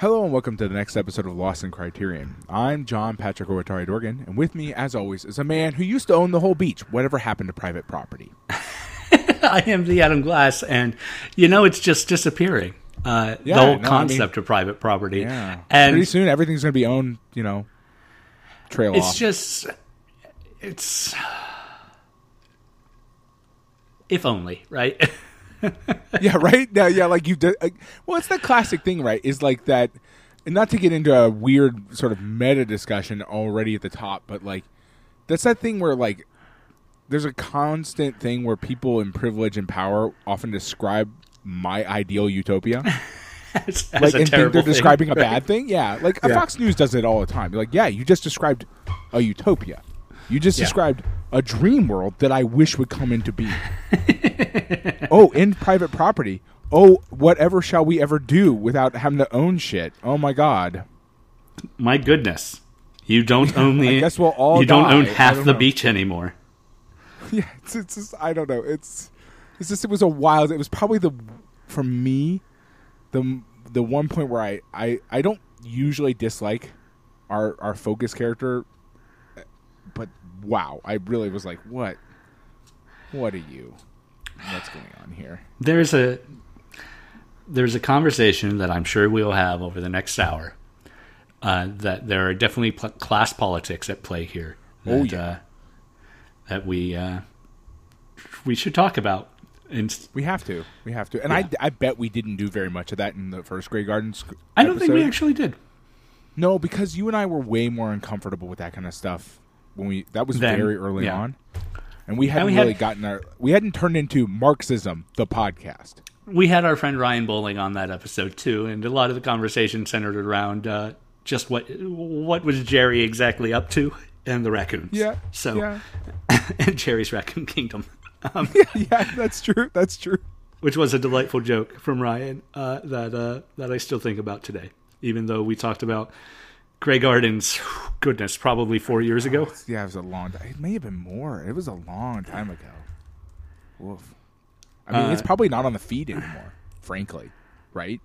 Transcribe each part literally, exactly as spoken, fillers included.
Hello and welcome to the next episode of Lost in Criterion. I'm John Patrick Owatari-Dorgan, and with me, as always, is a man who used to own the whole beach. Whatever happened to private property? I am the Adam Glass, and you know it's just disappearing. Uh, yeah, the whole no, concept I mean, of private property. Yeah. And pretty soon everything's going to be owned. You know, trail it's off. It's just, it's if only, right? yeah, right? Yeah, yeah, like you did. Like, well, it's the classic thing, right? Is like that, and not to get into a weird sort of meta discussion already at the top, but like that's that thing where like there's a constant thing where people in privilege and power often describe my ideal utopia as, as like, a and terrible think they're describing thing, a bad right? thing. Yeah, like yeah. Fox News does it all the time. You're like, yeah, you just described a utopia. You just yeah. described a dream world that I wish would come into being. Oh, in private property. Oh, whatever shall we ever do without having to own shit? Oh my god! My goodness, you don't own the. I guess we'll all. You die. Don't own half don't the know. Beach anymore. Yeah, it's, it's just I don't know. It's it's just it was a wild. It was probably the for me the the one point where I I, I don't usually dislike our our focus character, but wow, I really was like, what, what are you? What's going on here? There's a there's a conversation that I'm sure we'll have over the next hour. Uh, that there are definitely pl- class politics at play here. That, oh yeah, uh, that we uh, we should talk about. And we have to, we have to. And yeah. I, I bet we didn't do very much of that in the first Grey Gardens. I don't episode. think we actually did. No, because you and I were way more uncomfortable with that kind of stuff when we. That was then, very early yeah. on. And we hadn't and we really had, gotten our... We hadn't turned into Marxism, the podcast. We had our friend Ryan Bowling on that episode, too, and a lot of the conversation centered around uh, just what what was Jerry exactly up to and the raccoons. Yeah. So, yeah. And Jerry's Raccoon Kingdom. Um, yeah, yeah, that's true. That's true. Which was a delightful joke from Ryan uh, that, uh, that I still think about today, even though we talked about Grey Gardens, goodness, probably four years ago. Oh, yeah, it was a long time. It may have been more. It was a long time ago. Woof. I mean, uh, it's probably not on the feed anymore, frankly, right?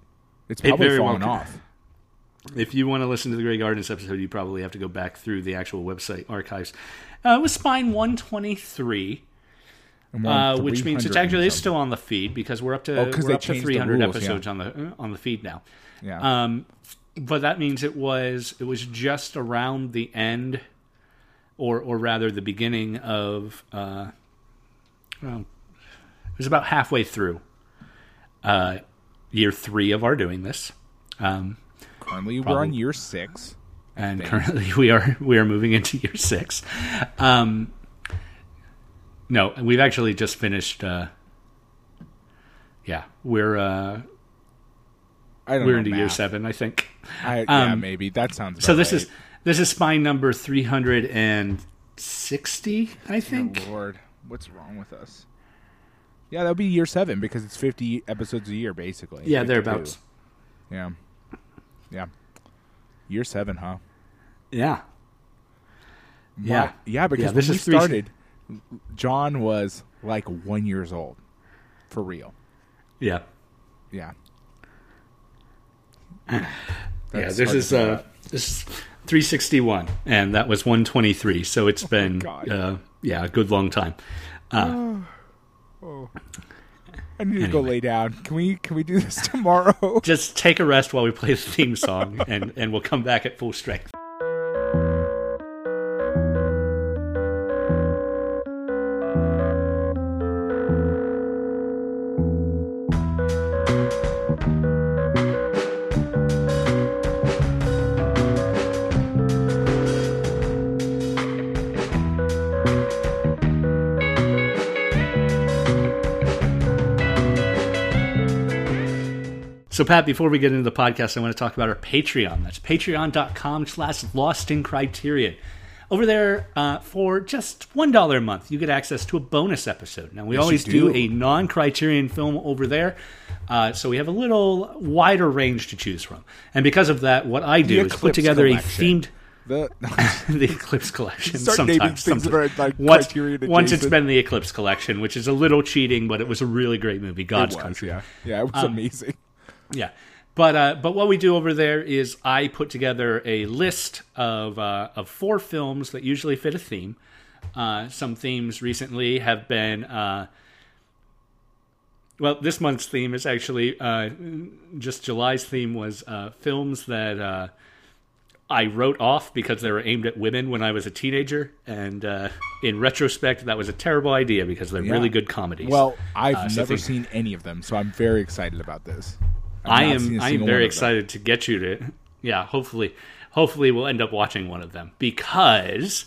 It's probably it fallen well off. If you want to listen to the Grey Gardens episode, you probably have to go back through the actual website archives. Uh, it was Spine one twenty-three, uh, which means it actually is still on the feed because we're up to, oh, we're up to three hundred rules, episodes yeah. on the on the feed now. Yeah. Um, But that means it was it was just around the end, or or rather the beginning of, uh, well, it was about halfway through uh, year three of our doing this. Um, currently, probably, we're on year six, and currently we are we are moving into year six. Um, no, we've actually just finished. Uh, yeah, we're. Uh, I don't We're know into math. year seven, I think. I, um, yeah, maybe that sounds. About so this right. is this is spine number three hundred and sixty, I think. Dear Lord, what's wrong with us? Yeah, that would be year seven because it's fifty episodes a year, basically. Yeah, thereabouts. Yeah, yeah. Year seven, huh? Yeah. My, yeah, yeah. Because yeah, when we started, th- John was like one years old, for real. Yeah. Yeah. That's yeah, this is uh, this is three sixty-one, and that was one twenty-three. So it's oh been uh, yeah, a good long time. Uh, oh. Oh. I need anyway. to go lay down. Can we can we do this tomorrow? Just take a rest while we play the theme song, and, and we'll come back at full strength. So, Pat, before we get into the podcast, I want to talk about our Patreon. That's patreon.com slash Lost in Criterion. Over there, uh, for just one dollar a month, you get access to a bonus episode. Now, we yes, always do. do a non-Criterion film over there, uh, so we have a little wider range to choose from. And because of that, what I do the is Eclipse put together collection. a themed... The, the Eclipse Collection. Start sometimes, sometimes. Like once, once it's been the Eclipse Collection, which is a little cheating, but it was a really great movie, God's was, Country. Yeah, yeah it was um, amazing. Yeah, But uh, but what we do over there is I put together a list of uh, of four films that usually fit a theme. Uh, some themes recently have been, uh, well, this month's theme is actually, uh, just July's theme was uh, films that uh, I wrote off because they were aimed at women when I was a teenager. And uh, in retrospect, that was a terrible idea because they're yeah. really good comedies. Well, I've uh, so never think, seen any of them, so I'm very excited about this. I am I am very excited to get you to, yeah, hopefully, hopefully we'll end up watching one of them, because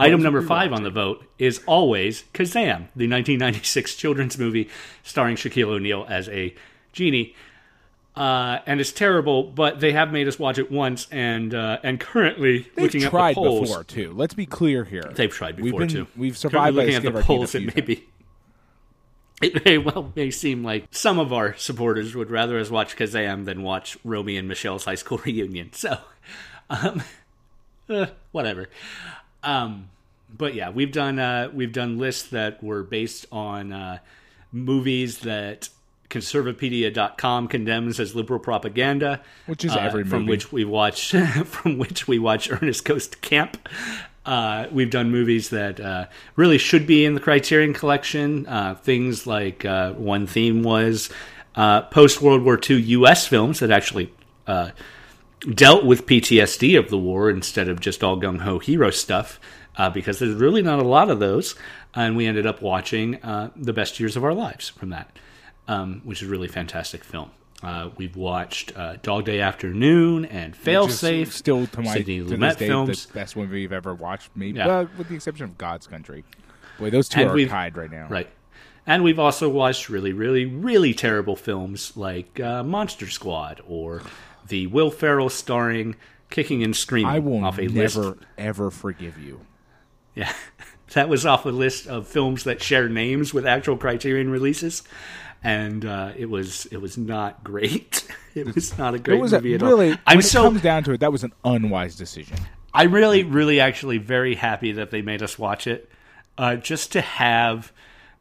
item number five on the vote is always Kazam, the nineteen ninety-six children's movie starring Shaquille O'Neal as a genie. Uh, and it's terrible, but they have made us watch it once, and uh, and currently they've looking tried at the polls. Before, too. Let's be clear here. They've tried before, we've been, too. We've survived by looking at the polls, it may be. It may well may seem like some of our supporters would rather us watch Kazam than watch Romy and Michelle's high school reunion. So, um, uh, whatever. Um, but yeah, we've done uh, we've done lists that were based on uh, movies that Conservapedia dot com condemns as liberal propaganda, which is uh, every movie. From which we watch from which we watch Ernest Goes to Camp. Uh, we've done movies that uh, really should be in the Criterion Collection. Uh, things like uh, one theme was uh, post-World War Two U S films that actually uh, dealt with P T S D of the war instead of just all gung-ho hero stuff, uh, because there's really not a lot of those. And we ended up watching uh, The Best Years of Our Lives from that, um, which is a really fantastic film. Uh, we've watched uh, Dog Day Afternoon and Fail Safe. Still, to my Sidney Lumet films, the best movie we've ever watched, maybe, yeah. uh, with the exception of God's Country. Boy, those two and are tied right now. Right, and we've also watched really, really, really terrible films like uh, Monster Squad or the Will Ferrell starring Kicking and Screaming. I will off a never, list. ever forgive you. Yeah, that was off a list of films that share names with actual Criterion releases. And uh, it was it was not great. It was not a great was movie a, at all. Really, I'm when so, it comes down to it, that was an unwise decision. I'm really, really actually very happy that they made us watch it, uh, just to have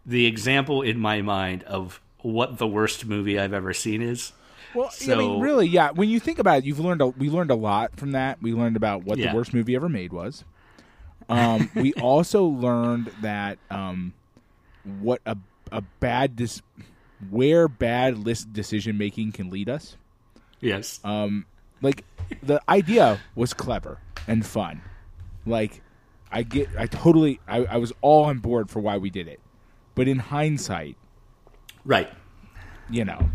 the example in my mind of what the worst movie I've ever seen is. Well, so, I mean, really, yeah. When you think about it, you've learned a, we learned a lot from that. We learned about what yeah. the worst movie ever made was. Um, we also learned that um, what a a bad dis- where bad list decision making can lead us. Yes. Um, like the idea was clever and fun. Like I get, I totally, I, I was all on board for why we did it, but in hindsight, right. You know,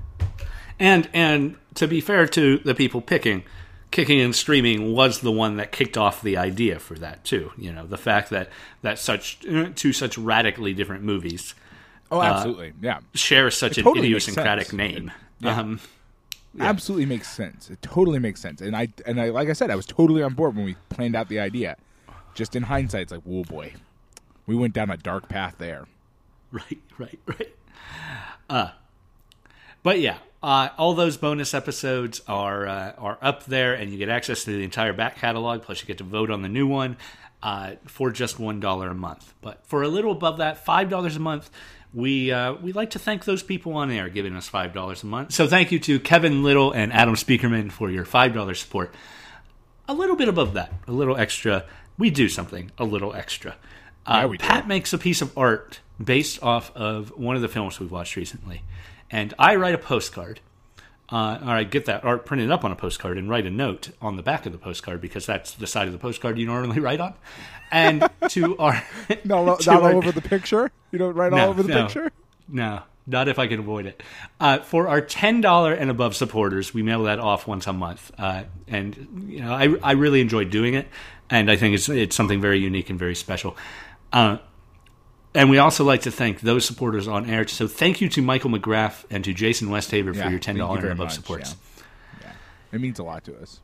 and, and to be fair to the people picking, Kicking and Screaming was the one that kicked off the idea for that too. You know, the fact that, that such two such radically different movies, oh, absolutely! Uh, yeah, share such it an totally idiosyncratic name. It, yeah. Um, yeah. Absolutely makes sense. It totally makes sense. And I and I like I said, I was totally on board when we planned out the idea. Just in hindsight, it's like, whoa, boy, we went down a dark path there. Right, right, right. Uh, but yeah, uh, all those bonus episodes are uh, are up there, and you get access to the entire back catalog. Plus, you get to vote on the new one uh, for just one dollar a month. But for a little above that, five dollars a month. We uh, we like to thank those people on air giving us five dollars a month. So thank you to Kevin Little and Adam Speakerman for your five dollars support. A little bit above that, a little extra. We do something a little extra. Uh, yeah, we do. Pat makes a piece of art based off of one of the films we've watched recently. And I write a postcard. Uh, or I get that art printed up on a postcard and write a note on the back of the postcard because that's the side of the postcard you normally write on. And to our... no, not to all our, over the picture? You don't write no, all over the no, picture? No, not if I can avoid it. Uh, for our ten dollars and above supporters, we mail that off once a month. Uh, and you know, I, I really enjoy doing it. And I think it's, it's something very unique and very special. Uh, And we also like to thank those supporters on air. So thank you to Michael McGrath and to Jason Westhaver for yeah, your ten dollars you and above much. supports. Yeah. Yeah. It means a lot to us.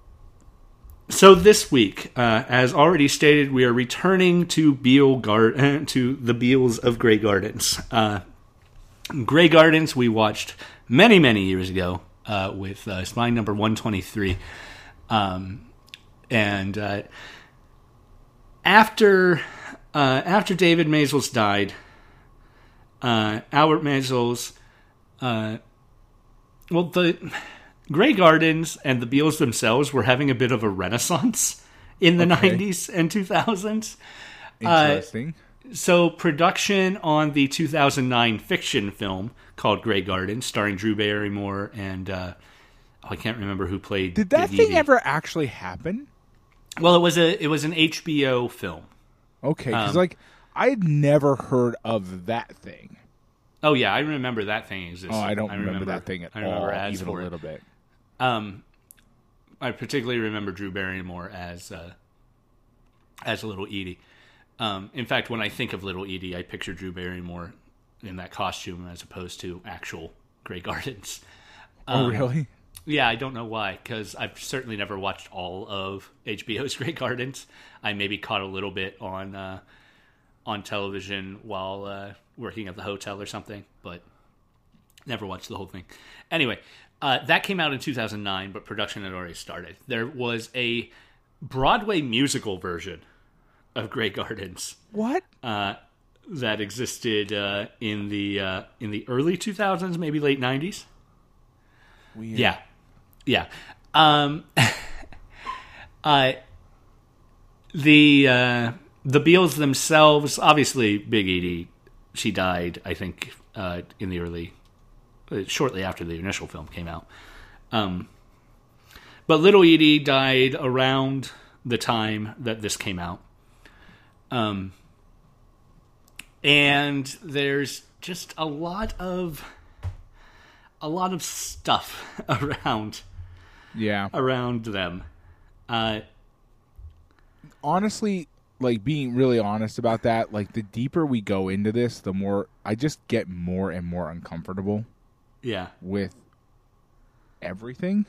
So this week, uh, as already stated, we are returning to Beale Gar- to the Beals of Grey Gardens. Uh, Grey Gardens we watched many, many years ago uh, with uh, spine number one twenty-three. Um, and uh, after... Uh, after David Maisel's died, uh, Albert Maisel's, uh, well, the Grey Gardens and the Beals themselves were having a bit of a renaissance in the okay. nineties and two thousands. Interesting. Uh, so production on the two thousand nine fiction film called Grey Gardens, starring Drew Barrymore and uh, oh, I can't remember who played. Did that Big thing Edie. Ever actually happen? Well, it was a it was an H B O film. Okay, because um, like I'd never heard of that thing. Oh yeah, I remember that thing existed. Oh, I don't I remember, remember that thing at I remember all, ads even for a little it. Bit. Um, I particularly remember Drew Barrymore as uh, as Little Edie. Um, in fact, when I think of Little Edie, I picture Drew Barrymore in that costume as opposed to actual Grey Gardens. Um, oh, really? Yeah, I don't know why, because I've certainly never watched all of H B O's Grey Gardens. I maybe caught a little bit on uh, on television while uh, working at the hotel or something, but never watched the whole thing. Anyway, uh, that came out in two thousand nine, but production had already started. There was a Broadway musical version of Grey Gardens. What? Uh, that existed uh, in the uh, in the early two thousands, maybe late nineties. Weird. Yeah. Yeah. Um, uh, the uh, the Beals themselves, obviously Big Edie, she died, I think, uh, in the early, uh, shortly after the initial film came out. Um, but Little Edie died around the time that this came out. Um, and there's just a lot of... a lot of stuff around yeah around them uh honestly, like, being really honest about that, like, the deeper we go into this, the more I just get more and more uncomfortable yeah with everything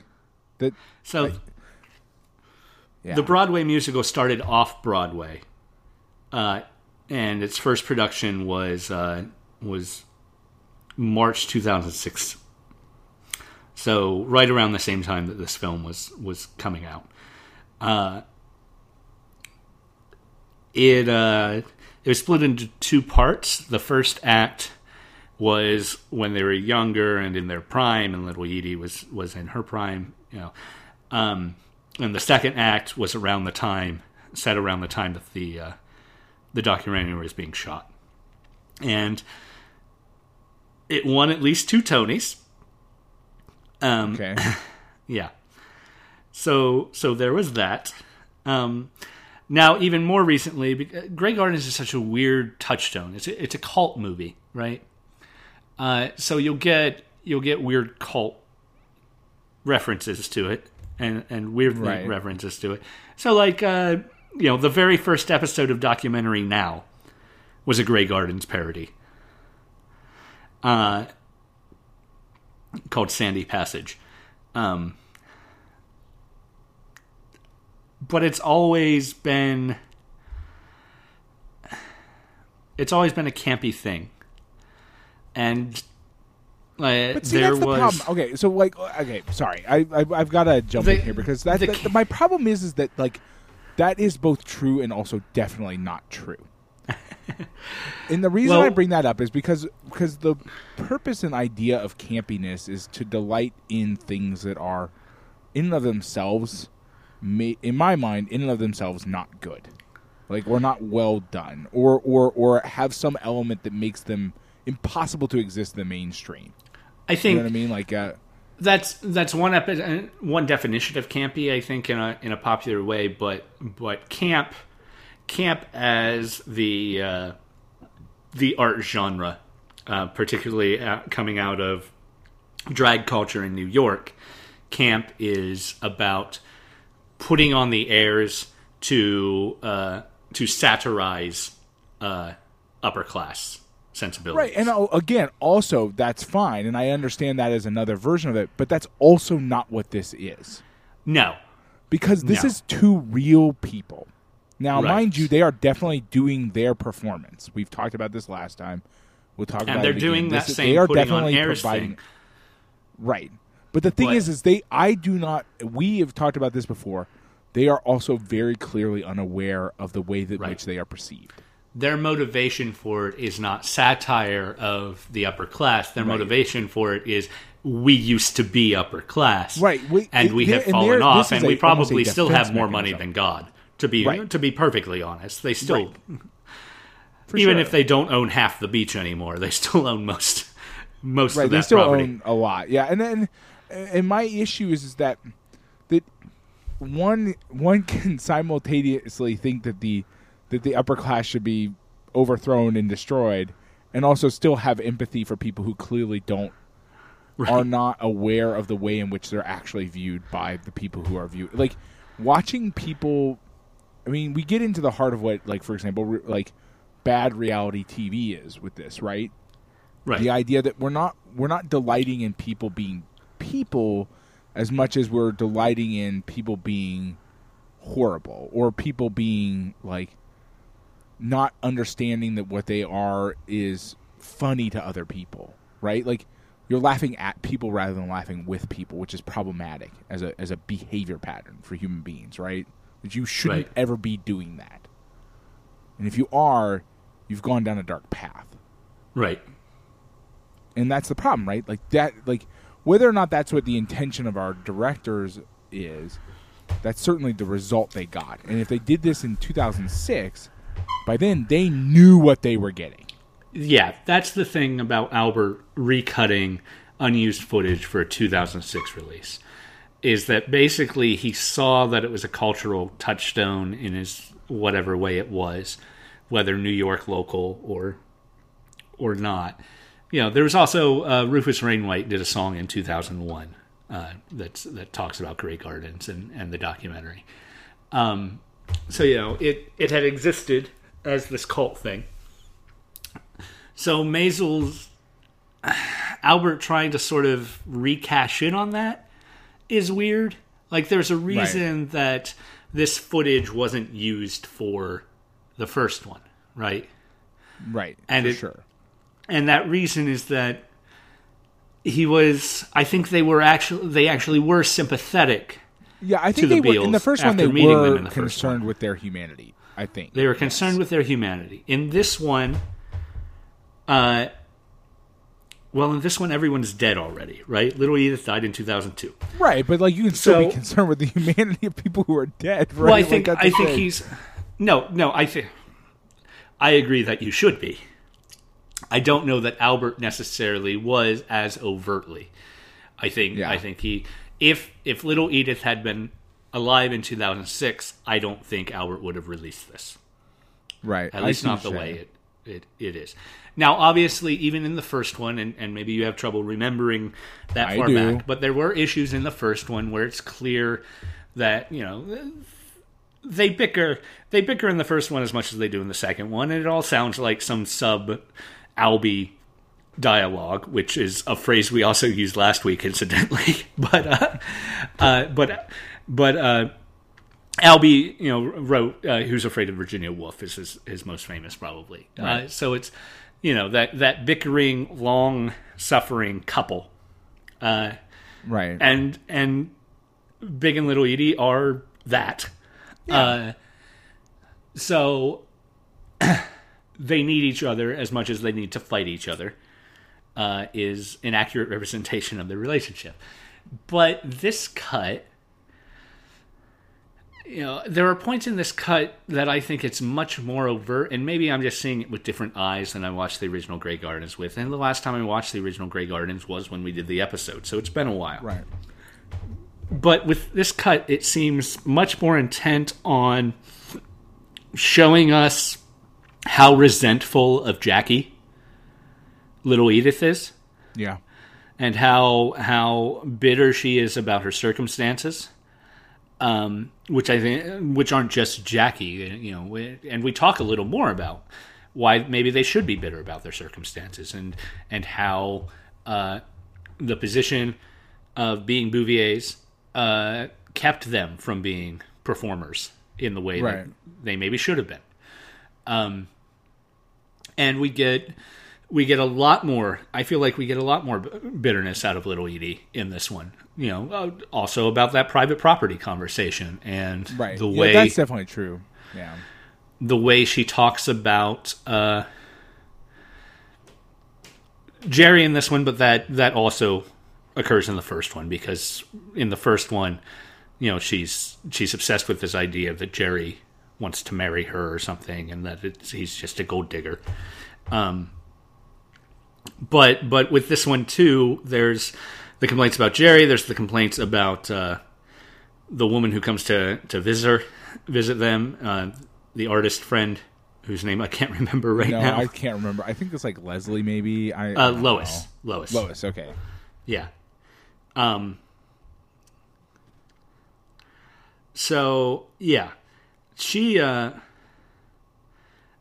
that so like, yeah. The Broadway musical started off Broadway, uh and its first production was uh was March two thousand six. So right around the same time that this film was was coming out, uh, it uh, it was split into two parts. The first act was when they were younger and in their prime, and Little Edie was was in her prime, you know. Um, and the second act was around the time set around the time that the uh, the documentary was being shot, and it won at least two Tonys. Um, okay. Yeah. So so there was that. Um, now, even more recently, Grey Gardens is such a weird touchstone. It's a, it's a cult movie, right? Uh, so you'll get you'll get weird cult references to it, and and weird right. references to it. So, like, uh, you know, the very first episode of Documentary Now was a Grey Gardens parody. Uh. Called Sandy Passage. Um, but it's always been... It's always been a campy thing. And uh, but see, there that's the was... problem. Okay, so, like... Okay, sorry. I, I, I've got to jump the, in here because that, the, that, my problem is is that, like, that is both true and also definitely not true. And the reason well, I bring that up is because because the purpose and idea of campiness is to delight in things that are, in and of themselves, may, in my mind, in and of themselves, not good. Like, or not well done, or, or, or have some element that makes them impossible to exist in the mainstream. I think... You know what I mean? Like... Uh, that's that's one epi- one definition of campy, I think, in a in a popular way, but but camp... Camp as the uh, the art genre, uh, particularly out, coming out of drag culture in New York, camp is about putting on the airs to uh, to satirize uh, upper class sensibilities. Right, and again, also that's fine, and I understand that as another version of it, but that's also not what this is. No, because this no. is two real people. Now, right. mind you, they are definitely doing their performance. We've talked about this last time. We'll talk and about it again. And they're doing that is, same they are putting definitely on airs providing, thing. Right. But the thing what? is, is they, I do not, we have talked about this before. They are also very clearly unaware of the way that right. which they are perceived. Their motivation for it is not satire of the upper class. Their right. motivation for it is we used to be upper class, right? We, and we have fallen off, and we probably still have more money than God. To be right. to be perfectly honest, they still, right. even sure. if they don't own half the beach anymore, they still own most most right. of that property. They still property. own a lot, yeah. And then, and my issue is is that that one one can simultaneously think that the that the upper class should be overthrown and destroyed, and also still have empathy for people who clearly don't. Right. Are not aware of the way in which they're actually viewed by the people who are viewed. Like, watching people... I mean, we get into the heart of what, like, for example, re- like, bad reality T V is with this, right? Right. The idea that we're not we're not delighting in people being people as much as we're delighting in people being horrible or people being, like, not understanding that what they are is funny to other people, right? Like, you're laughing at people rather than laughing with people, which is problematic as a as a behavior pattern for human beings, right? That you shouldn't right. ever be doing that. And if you are, you've gone down a dark path. Right. And that's the problem, right? Like that like whether or not that's what the intention of our directors is, that's certainly the result they got. And if they did this in two thousand six, by then they knew what they were getting. Yeah, that's the thing about Albert recutting unused footage for a two thousand six release, is that basically he saw that it was a cultural touchstone in his whatever way it was, whether New York local or or not. You know, there was also uh, Rufus Wainwright did a song in two thousand one uh, that's that talks about Grey Gardens and, and the documentary. Um, so you know, it it had existed as this cult thing. So Maisel's Albert trying to sort of recash in on that is weird. Like, there's a reason right. that this footage wasn't used for the first one, right? Right, and for it, sure. And that reason is that he was. I think they were actually they actually were sympathetic. Yeah, I think to the they Beals were in the first one. They were the concerned with their humanity. I think they were yes. concerned with their humanity. In this one. Uh, well, in this one, everyone's dead already, right? Little Edith died in two thousand two. Right, but like you can still so, be concerned with the humanity of people who are dead, right? Well, I think like I think thing. he's no, no. I think I agree that you should be. I don't know that Albert necessarily was as overtly. I think yeah. I think he if if Little Edith had been alive in two thousand six, I don't think Albert would have released this. Right, at least not the way it. It it is. Now, obviously, even in the first one, and, and maybe you have trouble remembering that I far do. back, but there were issues in the first one where it's clear that, you know, they bicker they bicker in the first one as much as they do in the second one, and it all sounds like some sub-Albie dialogue, which is a phrase we also used last week, incidentally. but, uh, uh, but, but, uh, Albie, you know, wrote uh, "Who's Afraid of Virginia Woolf" is his, his most famous, probably. Right. Uh, so it's, you know, that that bickering, long suffering couple, uh, right? And and Big and Little Edie are that. Yeah. Uh, so they need each other as much as they need to fight each other. Uh, is an accurate representation of their relationship, but this cut. You know, there are points in this cut that I think it's much more overt, and maybe I'm just seeing it with different eyes than I watched the original Grey Gardens with. And the last time I watched the original Grey Gardens was when we did the episode, so it's been a while. Right. But with this cut, it seems much more intent on showing us how resentful of Jackie Little Edith is. Yeah. And how how bitter she is about her circumstances. Um, which I think, which aren't just Jackie, you know, and we talk a little more about why maybe they should be bitter about their circumstances and and how uh, the position of being Bouviers uh, kept them from being performers in the way right. that they maybe should have been. Um, and we get we get a lot more. I feel like we get a lot more bitterness out of Little Edie in this one. You know, also about that private property conversation and right. the way yeah, that's definitely true. Yeah, the way she talks about uh, Jerry in this one, but that that also occurs in the first one, because in the first one, you know, she's she's obsessed with this idea that Jerry wants to marry her or something, and that it's, he's just a gold digger. Um, but but with this one too, there's the complaints about Jerry. There's the complaints about uh, the woman who comes to to visit her, visit them, uh, the artist friend whose name I can't remember right no, now. I can't remember. I think it's like Leslie, maybe. I, uh, I Lois. Know. Lois. Lois. Okay. Yeah. Um. So yeah, she. Uh,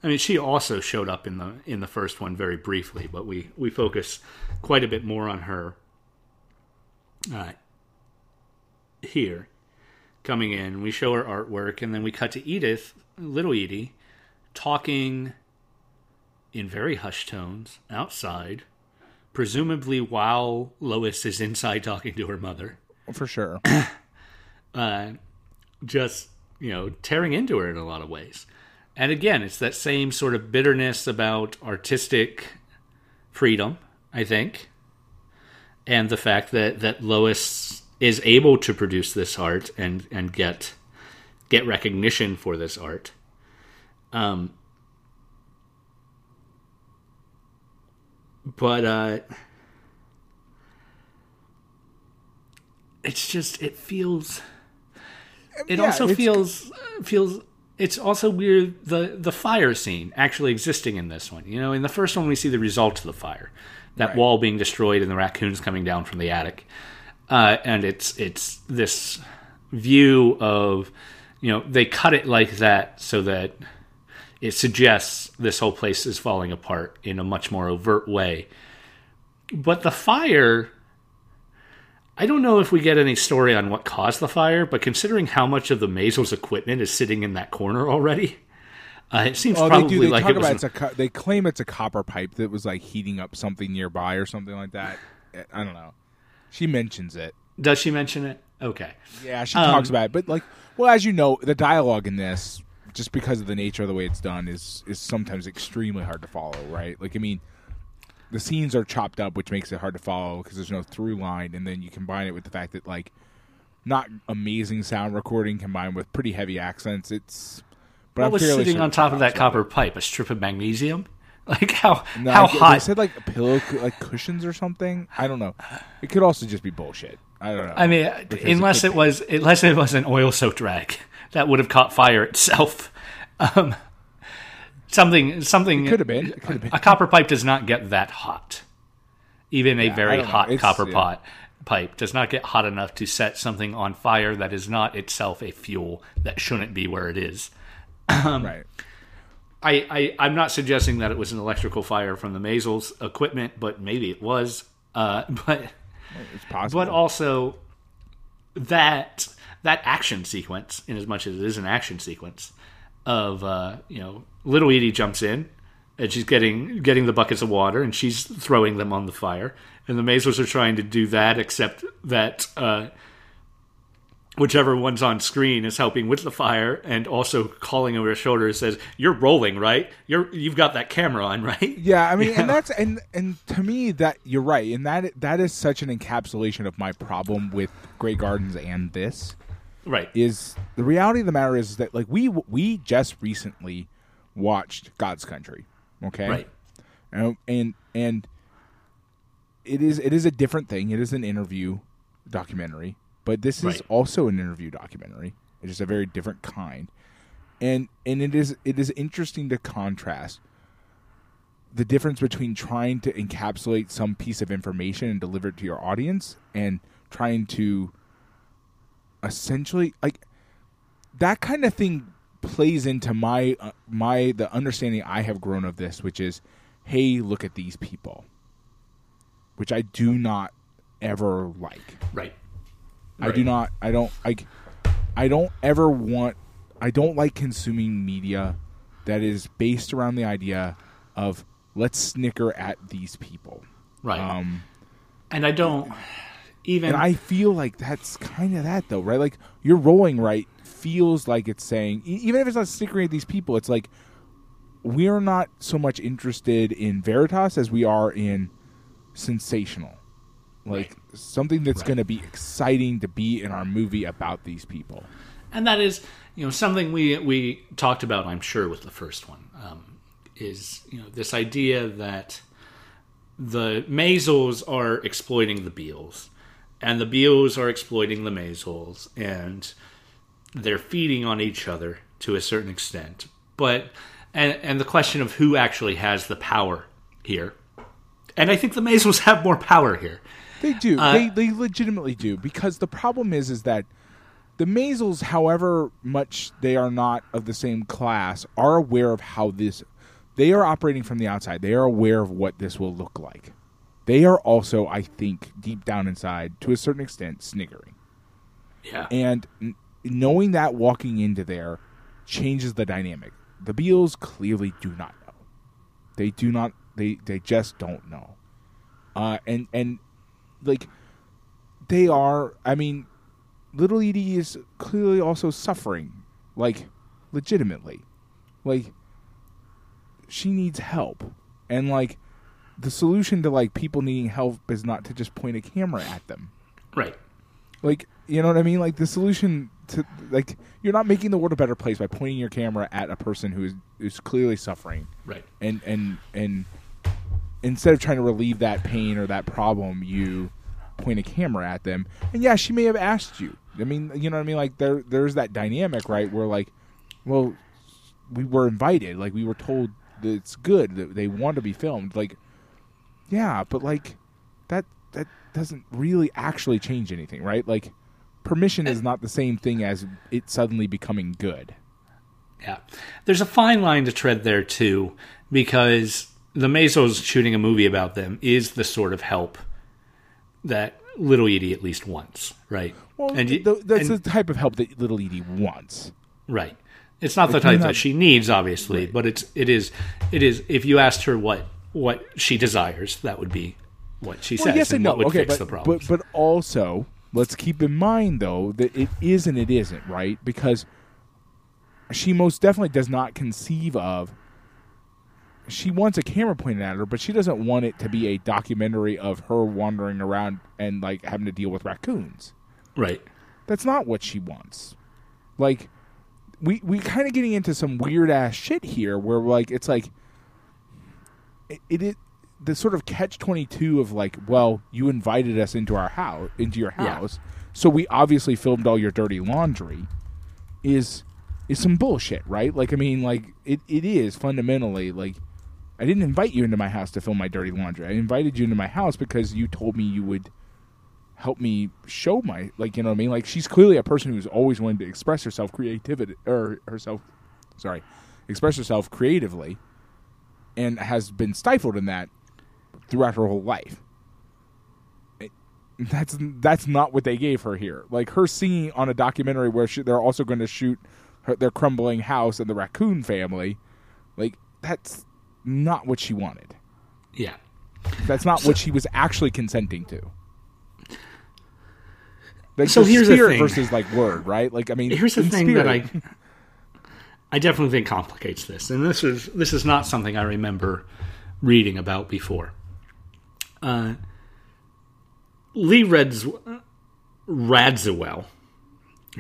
I mean, she also showed up in the in the first one very briefly, but we we focus quite a bit more on her. Uh, here, coming in, we show her artwork, and then we cut to Edith, Little Edie, talking in very hushed tones outside, presumably while Lois is inside talking to her mother. For sure. uh, just, you know, tearing into her in a lot of ways. And again, it's that same sort of bitterness about artistic freedom, I think, and the fact that, that Lois is able to produce this art and, and get get recognition for this art. Um, but uh, it's just it feels. It yeah, also feels feels. It's also weird the the fire scene actually existing in this one. You know, in the first one we see the result of the fire, that right. wall being destroyed and the raccoons coming down from the attic, uh, and it's it's this view of, you know, they cut it like that so that it suggests this whole place is falling apart in a much more overt way. But the fire, I don't know if we get any story on what caused the fire, but considering how much of the Maisel's equipment is sitting in that corner already, uh, it seems well, probably they do. They like talk it was... About it's a co- they claim it's a copper pipe that was, like, heating up something nearby or something like that. I don't know. She mentions it. Does she mention it? Okay. Yeah, she um, talks about it. But, like, well, as you know, the dialogue in this, just because of the nature of the way it's done, is is sometimes extremely hard to follow, right? Like, I mean, the scenes are chopped up, which makes it hard to follow because there's no through line, and then you combine it with the fact that, like, not amazing sound recording combined with pretty heavy accents. It's but what I'm was sitting on top of that copper it. pipe? A strip of magnesium? Like how no, how they, hot? They said like pillow like cushions or something. I don't know. It could also just be bullshit. I don't know. I mean, unless it, it was unless it was an oil-soaked rag. That would have caught fire itself. Um, something, something. It could have been. It could have been. A copper pipe does not get that hot. Even yeah, a very hot copper yeah. pot pipe does not get hot enough to set something on fire that is not itself a fuel that shouldn't be where it is. Um, right. I, I, I'm not suggesting that it was an electrical fire from the Maisel's equipment, but maybe it was. Uh, but it's possible. But also that. That action sequence, in as much as it is an action sequence, of uh, you know, Little Edie jumps in and she's getting getting the buckets of water and she's throwing them on the fire, and the Maisels are trying to do that, except that uh, whichever one's on screen is helping with the fire and also calling over her shoulder and says, "You're rolling, right? You're you've got that camera on, right?" Yeah, I mean, you and know? that's and and to me that you're right, and that that is such an encapsulation of my problem with Grey Gardens and this. Right. Is the reality of the matter is that, like, we we just recently watched God's Country, okay? Right. And and, and it is it is a different thing. It is an interview documentary, but this is right. also an interview documentary. It's just a very different kind. And and it is it is interesting to contrast the difference between trying to encapsulate some piece of information and deliver it to your audience and trying to essentially, like, that kind of thing plays into my uh, my the understanding I have grown of this, which is, hey, look at these people, which I do not ever like. Right. I right. do not. I don't. I. I don't ever want. I don't like consuming media that is based around the idea of let's snicker at these people. Right. Um, and I don't. Even and I feel like that's kind of that, though, right? Like, you're rolling, right, feels like it's saying, even if it's not snickering at these people, it's like, we're not so much interested in veritas as we are in sensational. like right. something that's right. going to be exciting to be in our movie about these people. And that is, you know, something we we talked about, I'm sure, with the first one, um, is, you know, this idea that the Maisels are exploiting the Beals, and the Beals are exploiting the Maisels, and they're feeding on each other to a certain extent. But and and the question of who actually has the power here, and I think the Maisels have more power here. They do. Uh, they they legitimately do, because the problem is is that. The Maisels, however much they are not of the same class, are aware of how this... They are operating from the outside. They are aware of what this will look like. They are also, I think, deep down inside, to a certain extent, sniggering. Yeah. And n- knowing that walking into there changes the dynamic. The Beals clearly do not know. They do not... They, they just don't know. Uh, and, and, like, they are... I mean... Little Edie is clearly also suffering, like, legitimately. Like, she needs help. And, like, the solution to, like, people needing help is not to just point a camera at them. Right. Like, you know what I mean? Like, the solution to, like, you're not making the world a better place by pointing your camera at a person who is who's clearly suffering. Right. And, and, and instead of trying to relieve that pain or that problem, you point a camera at them. And, yeah, she may have asked you. I mean, you know what I mean? Like, there, there's that dynamic, right, where, like, well, we were invited. Like, we were told that it's good, that they want to be filmed. Like, yeah, but, like, that that doesn't really actually change anything, right? Like, permission is not the same thing as it suddenly becoming good. Yeah. There's a fine line to tread there, too, because the Maisels shooting a movie about them is the sort of help that Little Edie at least wants, right? Well, and you, th- that's and, the type of help that Little Edie wants, right? It's not the type not, that she needs, obviously, right. but it's it is it is. If you asked her what what she desires, that would be what she well, says, yes and, and no. what would okay, fix but, the problem. But, but also, let's keep in mind though that it is and it isn't, right? Because she most definitely does not conceive of. She wants a camera pointed at her, but she doesn't want it to be a documentary of her wandering around and, like, having to deal with raccoons. Right. That's not what she wants. Like, we we kind of getting into some weird-ass shit here where, like, it's like... It, it, it the sort of catch twenty-two of, like, well, you invited us into our house, into your house, yeah. so we obviously filmed all your dirty laundry, is is some bullshit, right? Like, I mean, like, it, it is fundamentally, like... I didn't invite you into my house to film my dirty laundry. I invited you into my house because you told me you would help me show my, like, you know what I mean? Like, she's clearly a person who's always wanted to express herself creativity, or herself, sorry, express herself creatively, and has been stifled in that throughout her whole life. It, that's that's not what they gave her here. Like, her singing on a documentary where she, they're also going to shoot her, their crumbling house and the raccoon family, like, that's... not what she wanted. Yeah. That's not so, what she was actually consenting to. Like, so here's the thing. Versus, like, word, right? Like, I mean, here's the thing spirit. that I I definitely think complicates this. And this is this is not something I remember reading about before. Uh, Lee Reds, Radziwill,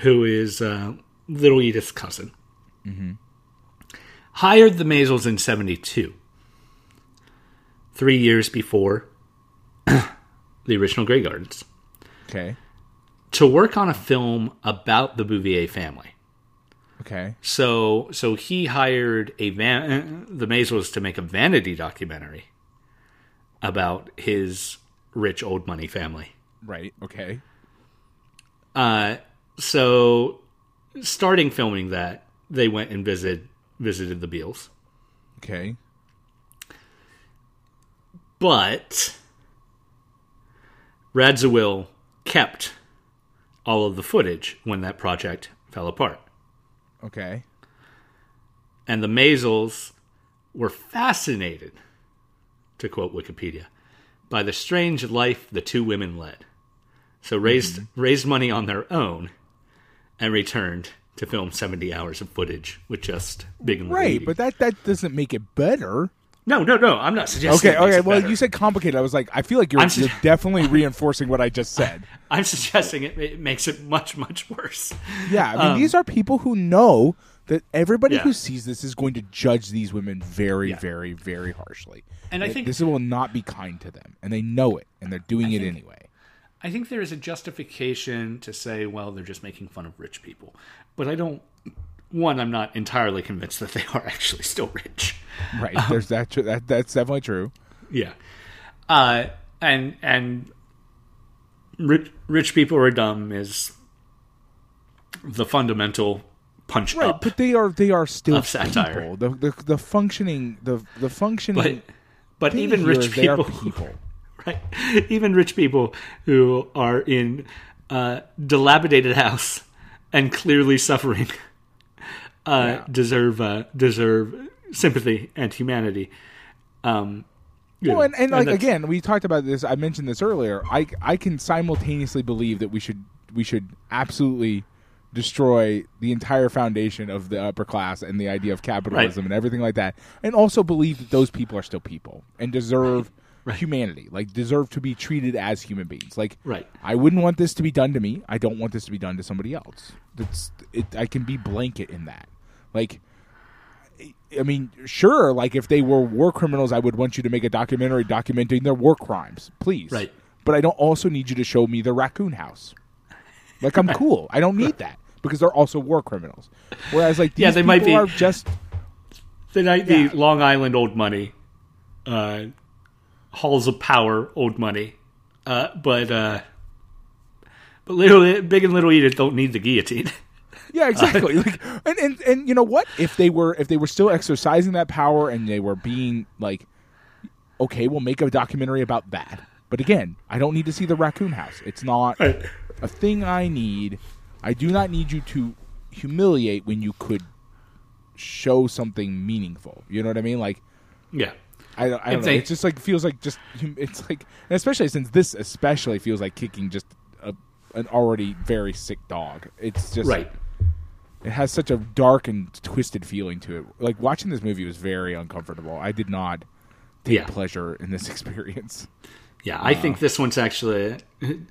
who is uh, Little Edith's cousin, mm-hmm. hired the Maisels in seventy-two, three years before the original Grey Gardens. Okay. To work on a film about the Bouvier family. Okay. So so he hired a van, the Maisels to make a vanity documentary about his rich old money family. Right, okay. Uh, so starting filming that, they went and visited visited the Beals. Okay. But Radziwill kept all of the footage when that project fell apart. Okay. And the Maisels were fascinated, to quote Wikipedia, by the strange life the two women led. So raised mm-hmm. raised money on their own and returned to film seventy hours of footage with just Big and Little Edie. Right, but that, that doesn't make it better. No, no, no. I'm not suggesting. Okay, okay. Well, better. You said complicated. I was like, I feel like you're, su- you're definitely reinforcing what I just said. I'm suggesting it, it makes it much, much worse. Yeah, I mean, um, these are people who know that everybody yeah. who sees this is going to judge these women very, yeah. very, very harshly. And they, I think this will not be kind to them, and they know it, and they're doing I it think, anyway. I think there is a justification to say, well, they're just making fun of rich people, but I don't. One, I'm not entirely convinced that they are actually still rich. Right. Um, There's that, tr- that. That's definitely true. Yeah. Uh, and and rich, rich people are dumb is the fundamental punch right, up. But they are they are still of satire. People. The, the the functioning the the functioning. But, but even rich people, people. Right? Even rich people who are in a dilapidated house and clearly suffering. Uh, yeah. Deserve uh, deserve sympathy and humanity. Um, well, and, and, and like again, we talked about this. I mentioned this earlier. I I can simultaneously believe that we should we should absolutely destroy the entire foundation of the upper class and the idea of capitalism right. and everything like that, and also believe that those people are still people and deserve right. Right. humanity, like deserve to be treated as human beings. Like right. I wouldn't want this to be done to me. I don't want this to be done to somebody else. That's it. I can be blanket in that. Like, I mean, sure, like if they were war criminals, I would want you to make a documentary documenting their war crimes, please. Right. But I don't also need you to show me the raccoon house. Like, I'm cool. I don't need that because they're also war criminals. Whereas, like, these yeah, they people might be, are just... They might yeah. be Long Island old money, uh, halls of power old money. Uh, but uh, but little, Big and Little Edith don't need the guillotine. Yeah, exactly. Like, and, and and you know what? If they were if they were still exercising that power and they were being like, okay, we'll make a documentary about that. But again, I don't need to see the raccoon house. It's not right. a thing I need. I do not need you to humiliate when you could show something meaningful. You know what I mean? Like, yeah, I, I don't if know. They... It just like feels like just it's like, and especially since this especially feels like kicking just a, an already very sick dog. It's just right. It has such a dark and twisted feeling to it. Like, watching this movie was very uncomfortable. I did not take yeah. pleasure in this experience. Yeah, I uh, think this one's actually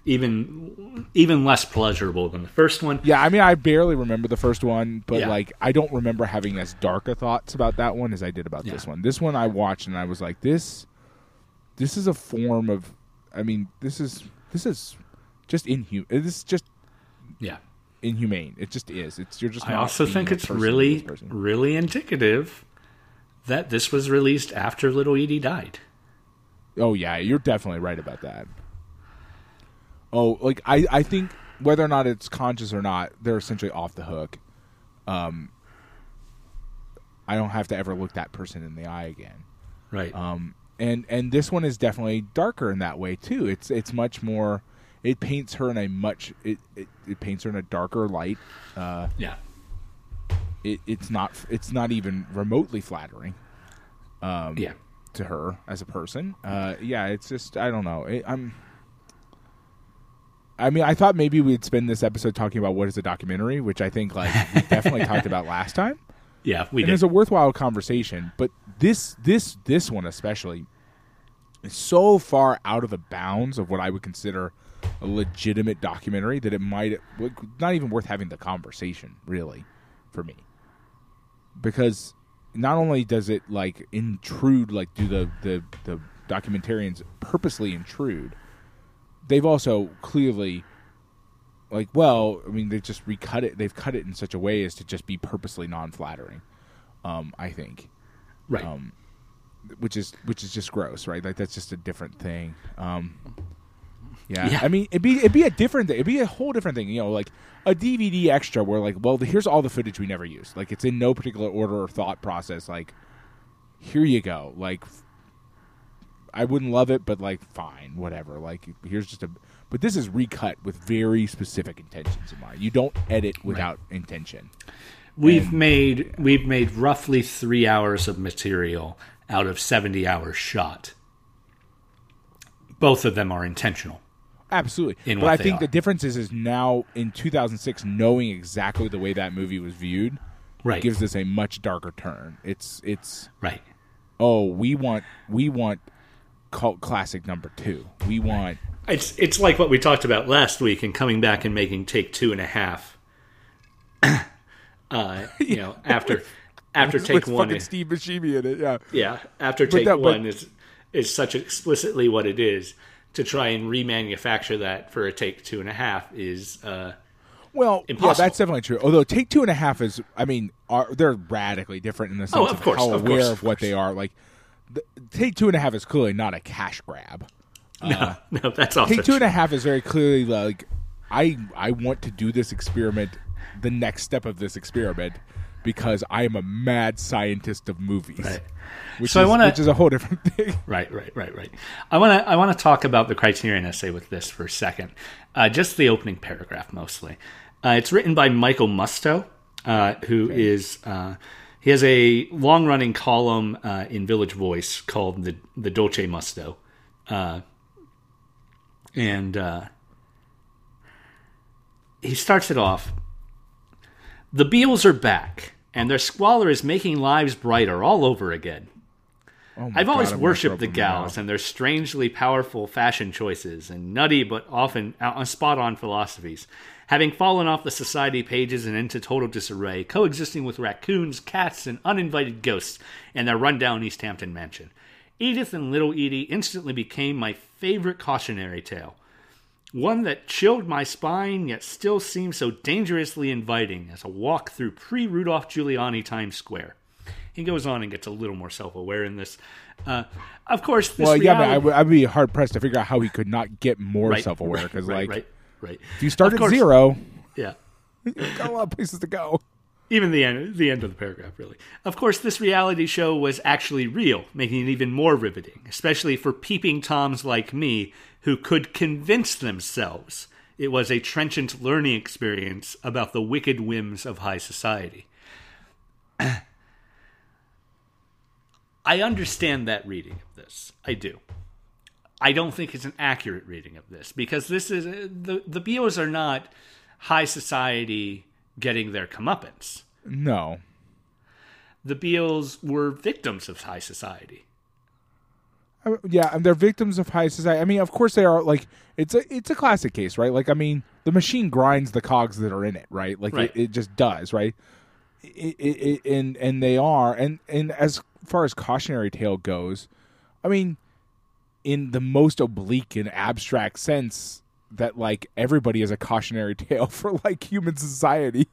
even even less pleasurable than the first one. Yeah, I mean, I barely remember the first one, but, yeah. like, I don't remember having as dark a thoughts about that one as I did about yeah. this one. This one I watched, and I was like, this this is a form of... I mean, this is this is just inhuman. This is just... Yeah. Inhumane. It just is. It's you're just. I also think it's really, really indicative that this was released after Little Edie died. Oh yeah, you're definitely right about that. Oh, like I, I think whether or not it's conscious or not, they're essentially off the hook. Um, I don't have to ever look that person in the eye again, right? Um, and and this one is definitely darker in that way too. It's it's much more. It paints her in a much it, it, it paints her in a darker light. Uh, yeah. It it's not it's not even remotely flattering. Um, yeah. To her as a person. Uh, yeah. It's just I don't know. It, I'm. I mean, I thought maybe we'd spend this episode talking about what is a documentary, which I think like we definitely talked about last time. Yeah, we. And did. It's a worthwhile conversation, but this this this one especially is so far out of the bounds of what I would consider a legitimate documentary that it might not even worth having the conversation really for me, because not only does it like intrude, like do the, the, the documentarians purposely intrude, they've also clearly like, well, I mean, they just recut it. They've cut it in such a way as to just be purposely non-flattering. Um, I think. Right. Um, which is, which is just gross, right? Like that's just a different thing. Um, Yeah. yeah, I mean, it'd be it'd be a different thing. It'd be a whole different thing, you know, like a D V D extra where, like, well, here's all the footage we never used. Like, it's in no particular order or thought process. Like, here you go. Like, I wouldn't love it, but, like, fine, whatever. Like, here's just a... But this is recut with very specific intentions in mind. You don't edit without right. intention. We've and, made yeah. we've made roughly three hours of material out of seventy hours shot. Both of them are intentional. Absolutely. But I think are. the difference is, is now in two thousand six, knowing exactly the way that movie was viewed right. gives this a much darker turn. It's it's right. oh, we want we want cult classic number two. We want it's it's like what we talked about last week and coming back and making take two and a half. uh, you know, after after with, take with one, fucking it, Steve Buscemi in it, yeah, yeah. After take that, one but, is is such explicitly what it is. To try and remanufacture that for a take two and a half is uh, well, impossible. Yeah, that's definitely true. Although take two and a half is, I mean, are, they're radically different in the sense oh, of, of course, how of aware course, of, of what they are. Like, the, take two and a half is clearly not a cash grab. No, uh, no, that's also take two true. and a half is very clearly like, I I want to do this experiment, the next step of this experiment, because I am a mad scientist of movies, right. which, so is, I wanna, which is a whole different thing. Right, right, right, right. I want to I want to talk about the Criterion essay with this for a second, uh, just the opening paragraph mostly. Uh, it's written by Michael Musto, uh, who okay. is uh, he has a long running column uh, in Village Voice called the the Dolce Musto, uh, and uh, he starts it off. The Beals are back, and their squalor is making lives brighter all over again. Oh I've always God, worshipped the gals and their strangely powerful fashion choices and nutty but often spot-on philosophies, having fallen off the society pages and into total disarray, coexisting with raccoons, cats, and uninvited ghosts in their rundown East Hampton mansion. Edith and Little Edie instantly became my favorite cautionary tale. One that chilled my spine, yet still seemed so dangerously inviting as a walk through pre-Rudolph Giuliani Times Square. He goes on and gets a little more self-aware in this. Uh, of course, this well, reality... yeah, but I would, I'd be hard-pressed to figure out how he could not get more right, self-aware. Because, right, like, right, right. if you start of at course, zero, yeah, you've got a lot of places to go. Even the end, the end of the paragraph, really. Of course, this reality show was actually real, making it even more riveting, especially for peeping toms like me who could convince themselves it was a trenchant learning experience about the wicked whims of high society. I understand that reading of this. I do. I don't think it's an accurate reading of this because this is the the Beals are not high society getting their comeuppance. No. The Beals were victims of high society. Yeah, and they're victims of high society. I mean, of course they are. Like, it's a it's a classic case, right? Like, I mean, the machine grinds the cogs that are in it, right? Like, right. It, it just does, right? It, it, it, and and they are. And, and as far as cautionary tale goes, I mean, in the most oblique and abstract sense, that like everybody is a cautionary tale for like human society.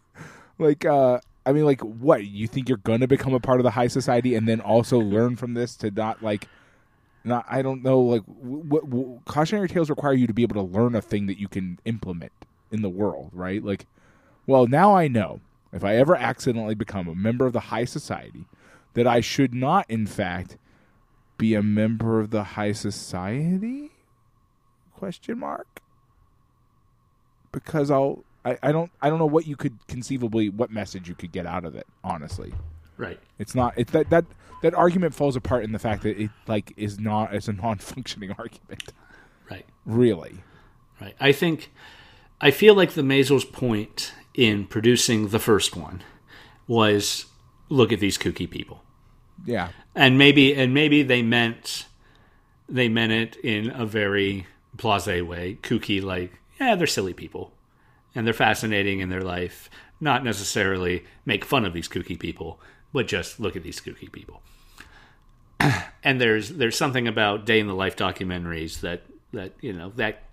Like, uh, I mean, like, what you think you're gonna become a part of the high society and then also learn from this to not like, not I don't know, like, what, what cautionary tales require you to be able to learn a thing that you can implement in the world, right? Like, well, now I know if I ever accidentally become a member of the high society, that I should not, in fact, be a member of the high society? Question mark. Because I'll, I, I don't, I don't know what you could conceivably, what message you could get out of it. Honestly, right? It's not. It's that that that argument falls apart in the fact that it like is not as a non-functioning argument, right? Really, right? I think, I feel like the Maisel's point in producing the first one was, look at these kooky people, yeah, and maybe and maybe they meant they meant it in a very blasé way, kooky like. Yeah, they're silly people, and they're fascinating in their life. Not necessarily make fun of these kooky people, but just look at these kooky people. And there's there's something about day in the life documentaries that, that you know that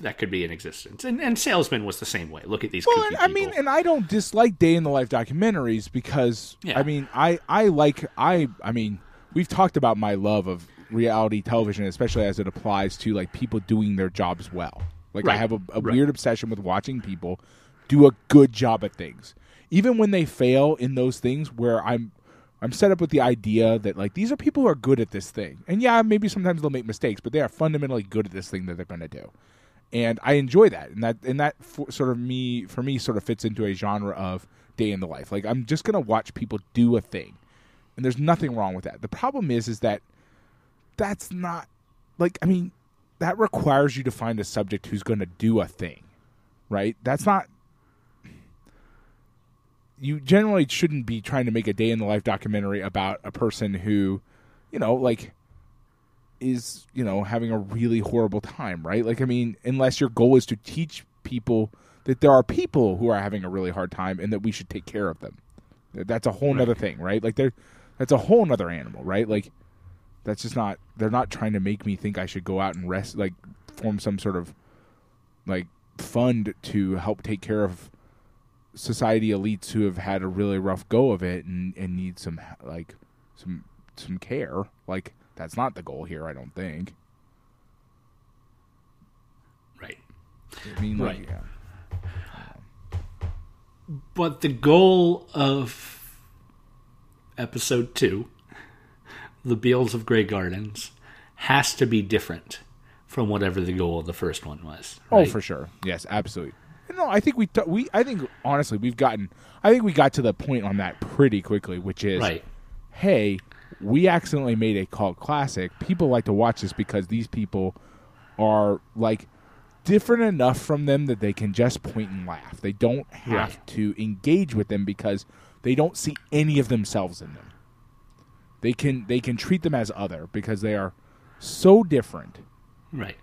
that could be in existence. And and Salesman was the same way. Look at these. Well, kooky and, I people. mean, and I don't dislike day in the life documentaries because yeah. I mean, I I like I I mean, we've talked about my love of reality television, especially as it applies to like people doing their jobs well. Like, right. I have a, a right. weird obsession with watching people do a good job at things. Even when they fail in those things where I'm I'm set up with the idea that, like, these are people who are good at this thing. And, yeah, maybe sometimes they'll make mistakes, but they are fundamentally good at this thing that they're going to do. And I enjoy that. And that and that for, sort of me for me sort of fits into a genre of day in the life. Like, I'm just going to watch people do a thing. And there's nothing wrong with that. The problem is, is that that's not, like, I mean... that requires you to find a subject who's going to do a thing, right? That's not... You generally shouldn't be trying to make a day in the life documentary about a person who you know, like, is, you know, having a really horrible time, right? Like, I mean, unless your goal is to teach people that there are people who are having a really hard time and that we should take care of them. That's a whole nother thing, right? Like, they're, that's a whole nother animal, right? Like, that's just not, they're not trying to make me think I should go out and rest, like, form some sort of, like, fund to help take care of society elites who have had a really rough go of it and, and need some, like, some some care. Like, that's not the goal here, I don't think. Right. I mean, like, right. Yeah. But the goal of episode two, The Beals of Grey Gardens, has to be different from whatever the goal of the first one was. Right? Oh, for sure. Yes, absolutely. No, I think we t- we I think honestly we've gotten I think we got to the point on that pretty quickly, which is right. Hey, we accidentally made a cult classic. People like to watch this because these people are like different enough from them that they can just point and laugh. They don't have right. to engage with them because they don't see any of themselves in them. They can they can treat them as other because they are so different. Right.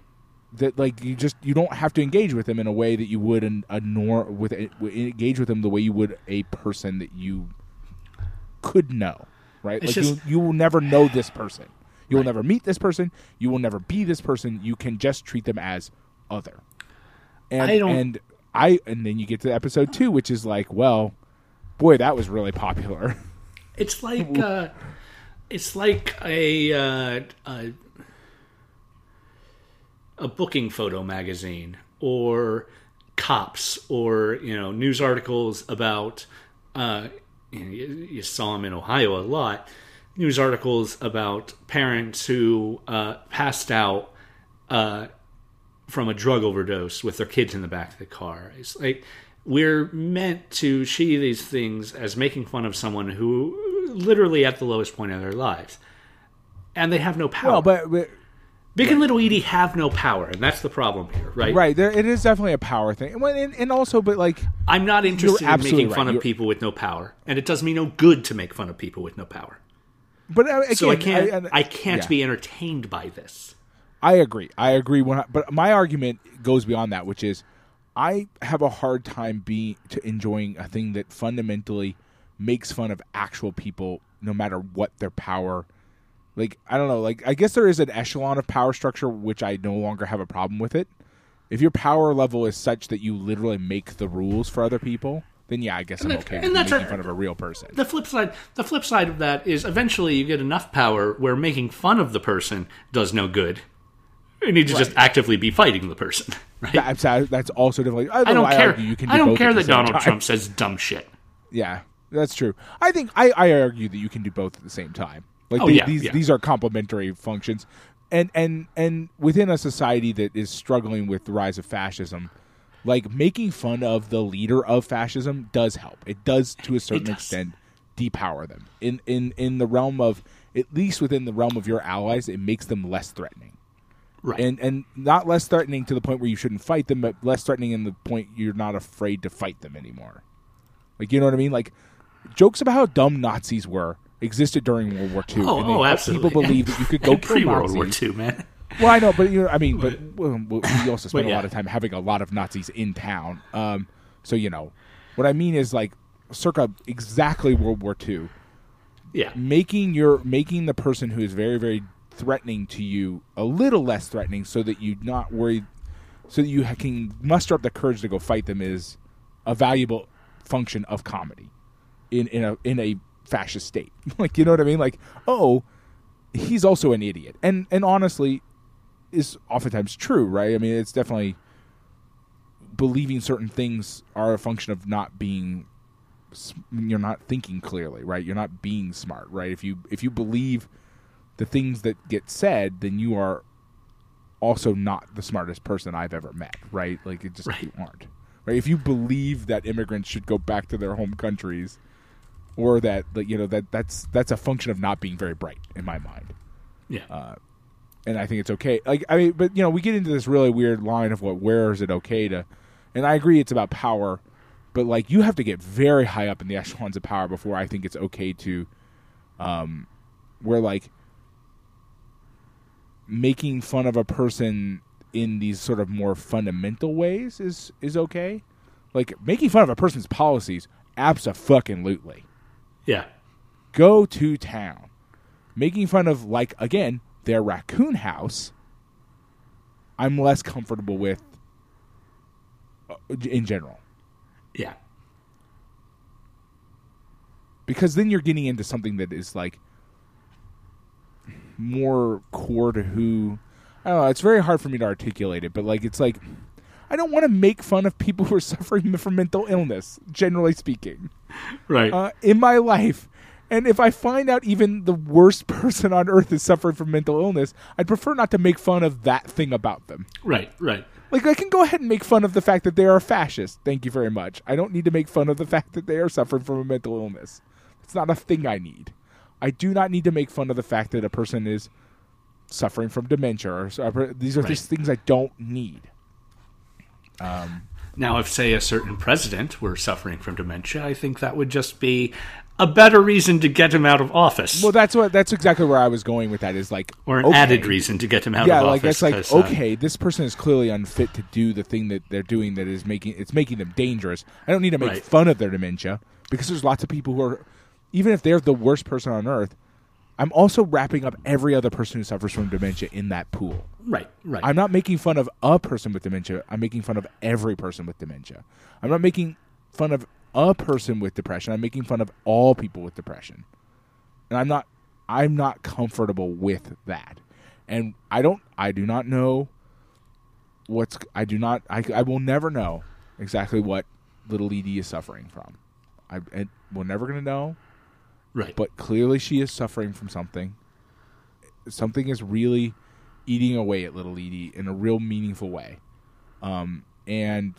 That like you just you don't have to engage with them in a way that you would an, a nor, with a, engage with them the way you would a person that you could know, right? It's like just, you you will never know this person, you right. will never meet this person, you will never be this person. You can just treat them as other. And I don't, and I and then you get to episode two, which is like, well, boy, that was really popular. It's like uh, it's like a. Uh, a a booking photo magazine or cops or, you know, news articles about, uh, you, know, you, you saw them in Ohio a lot, news articles about parents who uh, passed out uh, from a drug overdose with their kids in the back of the car. It's like we're meant to see these things as making fun of someone who literally at the lowest point of their lives. And they have no power. Well, but... but- Big and Little Edie have no power, and that's the problem here, right? Right. There, it is definitely a power thing. And, and, and also, but like... I'm not interested in making fun right. of people with no power, and it does me no good to make fun of people with no power. But uh, again, So I can't, I, I, I can't yeah. be entertained by this. I agree. I agree. When I, but my argument goes beyond that, which is I have a hard time being to enjoying a thing that fundamentally makes fun of actual people, no matter what their power... Like, I don't know, like, I guess there is an echelon of power structure, which I no longer have a problem with it. If your power level is such that you literally make the rules for other people, then yeah, I guess and I'm okay and with that's making a, fun of a real person. The flip side, the flip side of that is eventually you get enough power where making fun of the person does no good. You need to right. just actively be fighting the person, right? That, that's also definitely... I don't, I don't I care, argue you can do I don't care that Donald time. Trump says dumb shit. Yeah, that's true. I think I, I argue that you can do both at the same time. Like oh, the, yeah, these, yeah. these are complementary functions, and and and within a society that is struggling with the rise of fascism, like making fun of the leader of fascism does help. It does to a certain extent depower them. In in in the realm of at least within the realm of your allies, it makes them less threatening, right? And and not less threatening to the point where you shouldn't fight them, but less threatening in the point you're not afraid to fight them anymore. Like you know what I mean? Like jokes about how dumb Nazis were. Existed during World War Two. Oh, and they, oh absolutely. People believe that you could go kill Nazis. World War Two, man. Well, I know, but you know, I mean, but we also spent yeah. a lot of time having a lot of Nazis in town. Um, so you know, what I mean is like circa exactly World War Two. Yeah, making your making the person who is very very threatening to you a little less threatening, so that you not worry, so that you can muster up the courage to go fight them is a valuable function of comedy in in a in a. fascist state. Like, you know what I mean? Like, oh, he's also an idiot. And and honestly, is oftentimes true, right? I mean, it's definitely believing certain things are a function of not being, you're not thinking clearly, right? You're not being smart, right? If you if you believe the things that get said, then you are also not the smartest person I've ever met, right? Like, it just right. you aren't. Right? If you believe that immigrants should go back to their home countries, or that, you know, that that's that's a function of not being very bright in my mind. Yeah, uh, and I think it's okay. Like I mean, but you know, we get into this really weird line of what where is it okay to? And I agree, it's about power, but like you have to get very high up in the echelons of power before I think it's okay to, um, where like making fun of a person in these sort of more fundamental ways is is okay. Like, making fun of a person's policies, abso-fucking-lutely. Yeah. Go to town. Making fun of, like, again, their raccoon house, I'm less comfortable with in general. Yeah. Because then you're getting into something that is, like, more core to who... I don't know, it's very hard for me to articulate it, but, like, it's like... I don't want to make fun of people who are suffering from mental illness, generally speaking. Right. Uh, in my life. And if I find out even the worst person on earth is suffering from mental illness, I'd prefer not to make fun of that thing about them. Right, right. Like, I can go ahead and make fun of the fact that they are a fascist. Thank you very much. I don't need to make fun of the fact that they are suffering from a mental illness. It's not a thing I need. I do not need to make fun of the fact that a person is suffering from dementia. Or, or these are right. just things I don't need. Um, now, if, say, a certain president were suffering from dementia, I think that would just be a better reason to get him out of office. Well, that's what that's exactly where I was going with that, is like... Or an okay, added reason to get him out yeah, of like, office. Yeah, like, that's like, okay, um, this person is clearly unfit to do the thing that they're doing that is making it's making them dangerous. I don't need to make right. fun of their dementia, because there's lots of people who are... Even if they're the worst person on earth, I'm also wrapping up every other person who suffers from dementia in that pool. Right, right. I'm not making fun of a person with dementia. I'm making fun of every person with dementia. I'm not making fun of a person with depression. I'm making fun of all people with depression. And I'm not I'm not comfortable with that. And I don't I do not know what's I do not I, I will never know exactly what Little Edie is suffering from. I and we're never going to know. Right. But clearly she is suffering from something. Something is really eating away at Little Edie in a real meaningful way. Um, and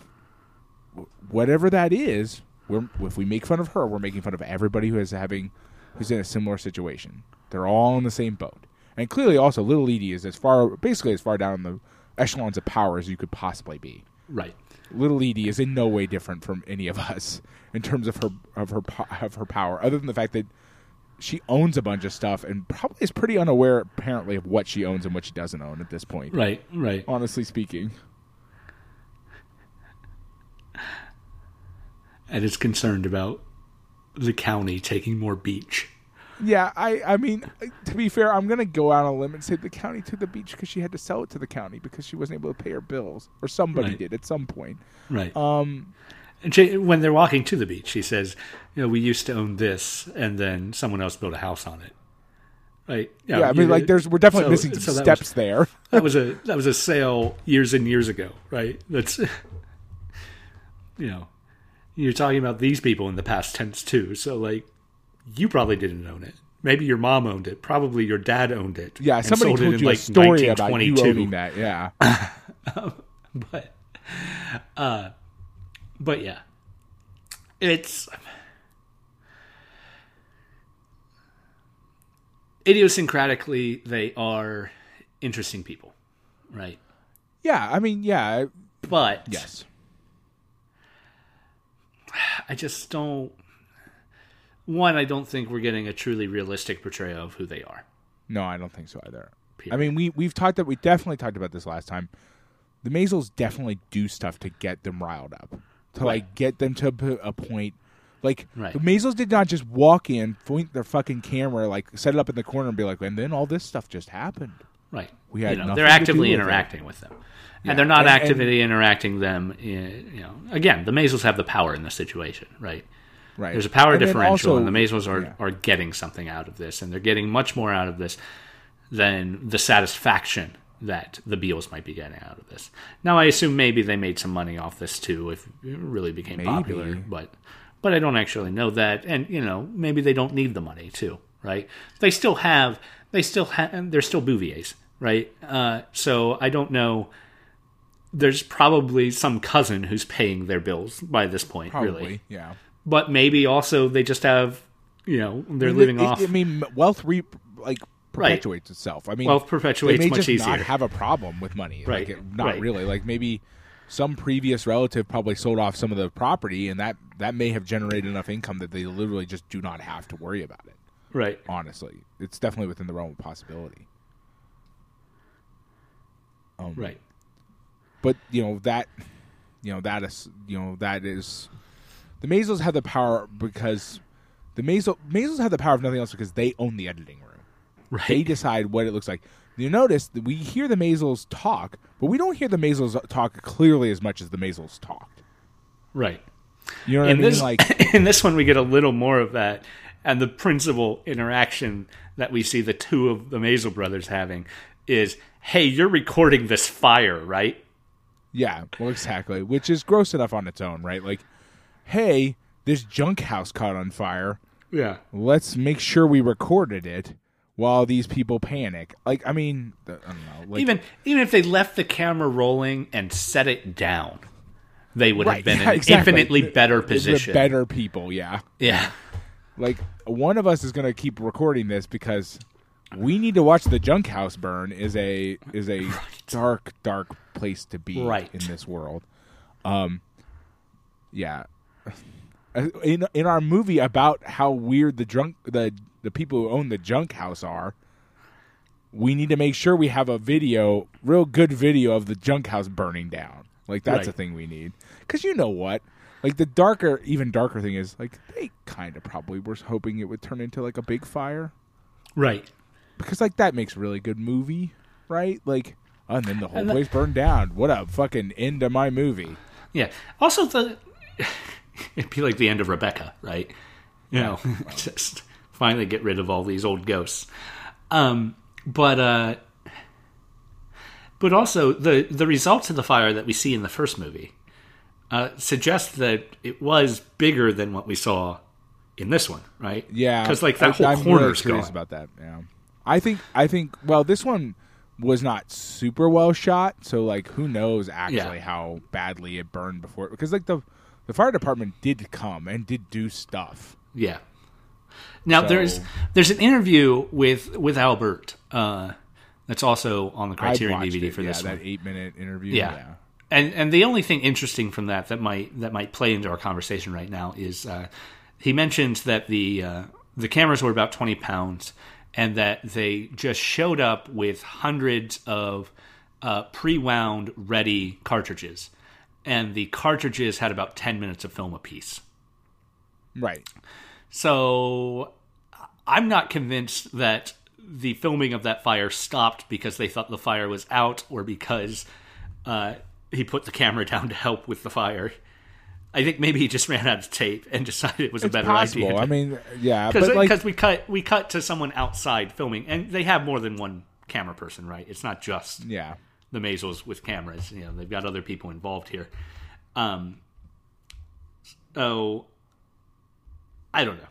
w- whatever that is, we're, if we make fun of her, we're making fun of everybody who is having, who's in a similar situation. They're all in the same boat. And clearly also Little Edie is as far, basically as far down the echelons of power as you could possibly be. Right. Little Edie is in no way different from any of us in terms of her, of her, of her power, other than the fact that she owns a bunch of stuff and probably is pretty unaware, apparently, of what she owns and what she doesn't own at this point. Right, right. Honestly speaking. And is concerned about the county taking more beach. Yeah, I, I mean, to be fair, I'm going to go out on a limb and say the county took the beach because she had to sell it to the county because she wasn't able to pay her bills. Or somebody right. did at some point. Right. Um And she, when they're walking to the beach, she says, you know, we used to own this, and then someone else built a house on it. Right? You know, yeah, I mean, like, there's we're definitely so, missing some so steps was, there. that was a that was a sale years and years ago, right? That's, you know, you're talking about these people in the past tense, too. So, like, you probably didn't own it. Maybe your mom owned it. Probably your dad owned it. Yeah, somebody sold told it you in, a like, story about you owning that, yeah. um, but, uh... But yeah, it's idiosyncratically they are interesting people, right? Yeah, I mean, yeah, but yes, I just don't. One, I don't think we're getting a truly realistic portrayal of who they are. No, I don't think so either. Period. I mean, we we've talked that we definitely talked about this last time. The Maisels definitely do stuff to get them riled up. To, right. like, get them to a point. Like, right. the Maisels did not just walk in, point their fucking camera, like, set it up in the corner and be like, and then all this stuff just happened. Right. We had you know, nothing They're actively to do with interacting it. with them. Yeah. And they're not and, actively and, interacting them. In, you know, Again, the Maisels have the power in this situation, right? Right. There's a power and differential, also, and the Maisels are, yeah. are getting something out of this, and they're getting much more out of this than the satisfaction that the Beals might be getting out of this. Now, I assume maybe they made some money off this too, if it really became maybe. popular. But, but I don't actually know that. And you know, maybe they don't need the money too, right? They still have, they still have, they're still Bouviers, right? Uh, so I don't know. There's probably some cousin who's paying their bills by this point, probably, really. Yeah. But maybe also they just have, you know, they're I mean, living it, off. I mean, wealth re like. perpetuates right. itself. I mean, well, perpetuates they may much just easier. Not have a problem with money. Right. Like it, not right. really. Like maybe some previous relative probably sold off some of the property, and that, that may have generated enough income that they literally just do not have to worry about it. Right. Honestly, it's definitely within the realm of possibility. Um, right. But you know that, you know that is, you know that is, the Maisels have the power because the Maisel Maisels have the power of nothing else because they own the editing room. Right. They decide what it looks like. You notice that we hear the Maisels talk, but we don't hear the Maisels talk clearly as much as the Maisels talked. Right. You know what in I mean? This, like in this one, we get a little more of that, and the principal interaction that we see the two of the Maisel brothers having is, "Hey, you're recording this fire, right?" Yeah, well, exactly. Which is gross enough on its own, right? Like, "Hey, this junk house caught on fire. Yeah, let's make sure we recorded it." While these people panic, like I mean, I don't know. Like, even even if they left the camera rolling and set it down, they would right, have been yeah, in exactly. infinitely the, better position. The better people, yeah, yeah. Like one of us is going to keep recording this because we need to watch the junk house burn. Is a is a right. dark dark place to be right. in this world. Um, yeah. In in our movie about how weird the drunk the. the people who own the junk house are, we need to make sure we have a video, real good video of the junk house burning down. Like, that's right. a thing we need. Because you know what? Like, the darker, even darker thing is, like, they kind of probably were hoping it would turn into, like, a big fire. Right. Because, like, that makes a really good movie, right? Like, oh, and then the whole and place the- burned down. What a fucking end to my movie. Yeah. Also, the it'd be like the end of Rebecca, right? You know, just... finally get rid of all these old ghosts. Um, but uh, but also, the, the results of the fire that we see in the first movie uh, suggest that it was bigger than what we saw in this one, right? Yeah. Because, like, that I, whole I'm corner's really curious about that, yeah. I think, I think, well, this one was not super well shot, so, like, who knows actually yeah. how badly it burned before. Because, like, the, the fire department did come and did do stuff. Yeah. Now, so, there's there's an interview with with Albert uh, that's also on the Criterion D V D it, for yeah, this one. Yeah, that eight-minute interview. Yeah. yeah. And and the only thing interesting from that that might that might play into our conversation right now is uh, he mentions that the uh, the cameras were about twenty pounds and that they just showed up with hundreds of uh, pre-wound, ready cartridges. And the cartridges had about ten minutes of film apiece. Right. So I'm not convinced that the filming of that fire stopped because they thought the fire was out or because uh, he put the camera down to help with the fire. I think maybe he just ran out of tape and decided it was it's a better possible. idea. I mean, yeah. Because like, we, cut, we cut to someone outside filming, and they have more than one camera person, right? It's not just yeah. the Maisels with cameras. You know, they've got other people involved here. Um, so... I don't know.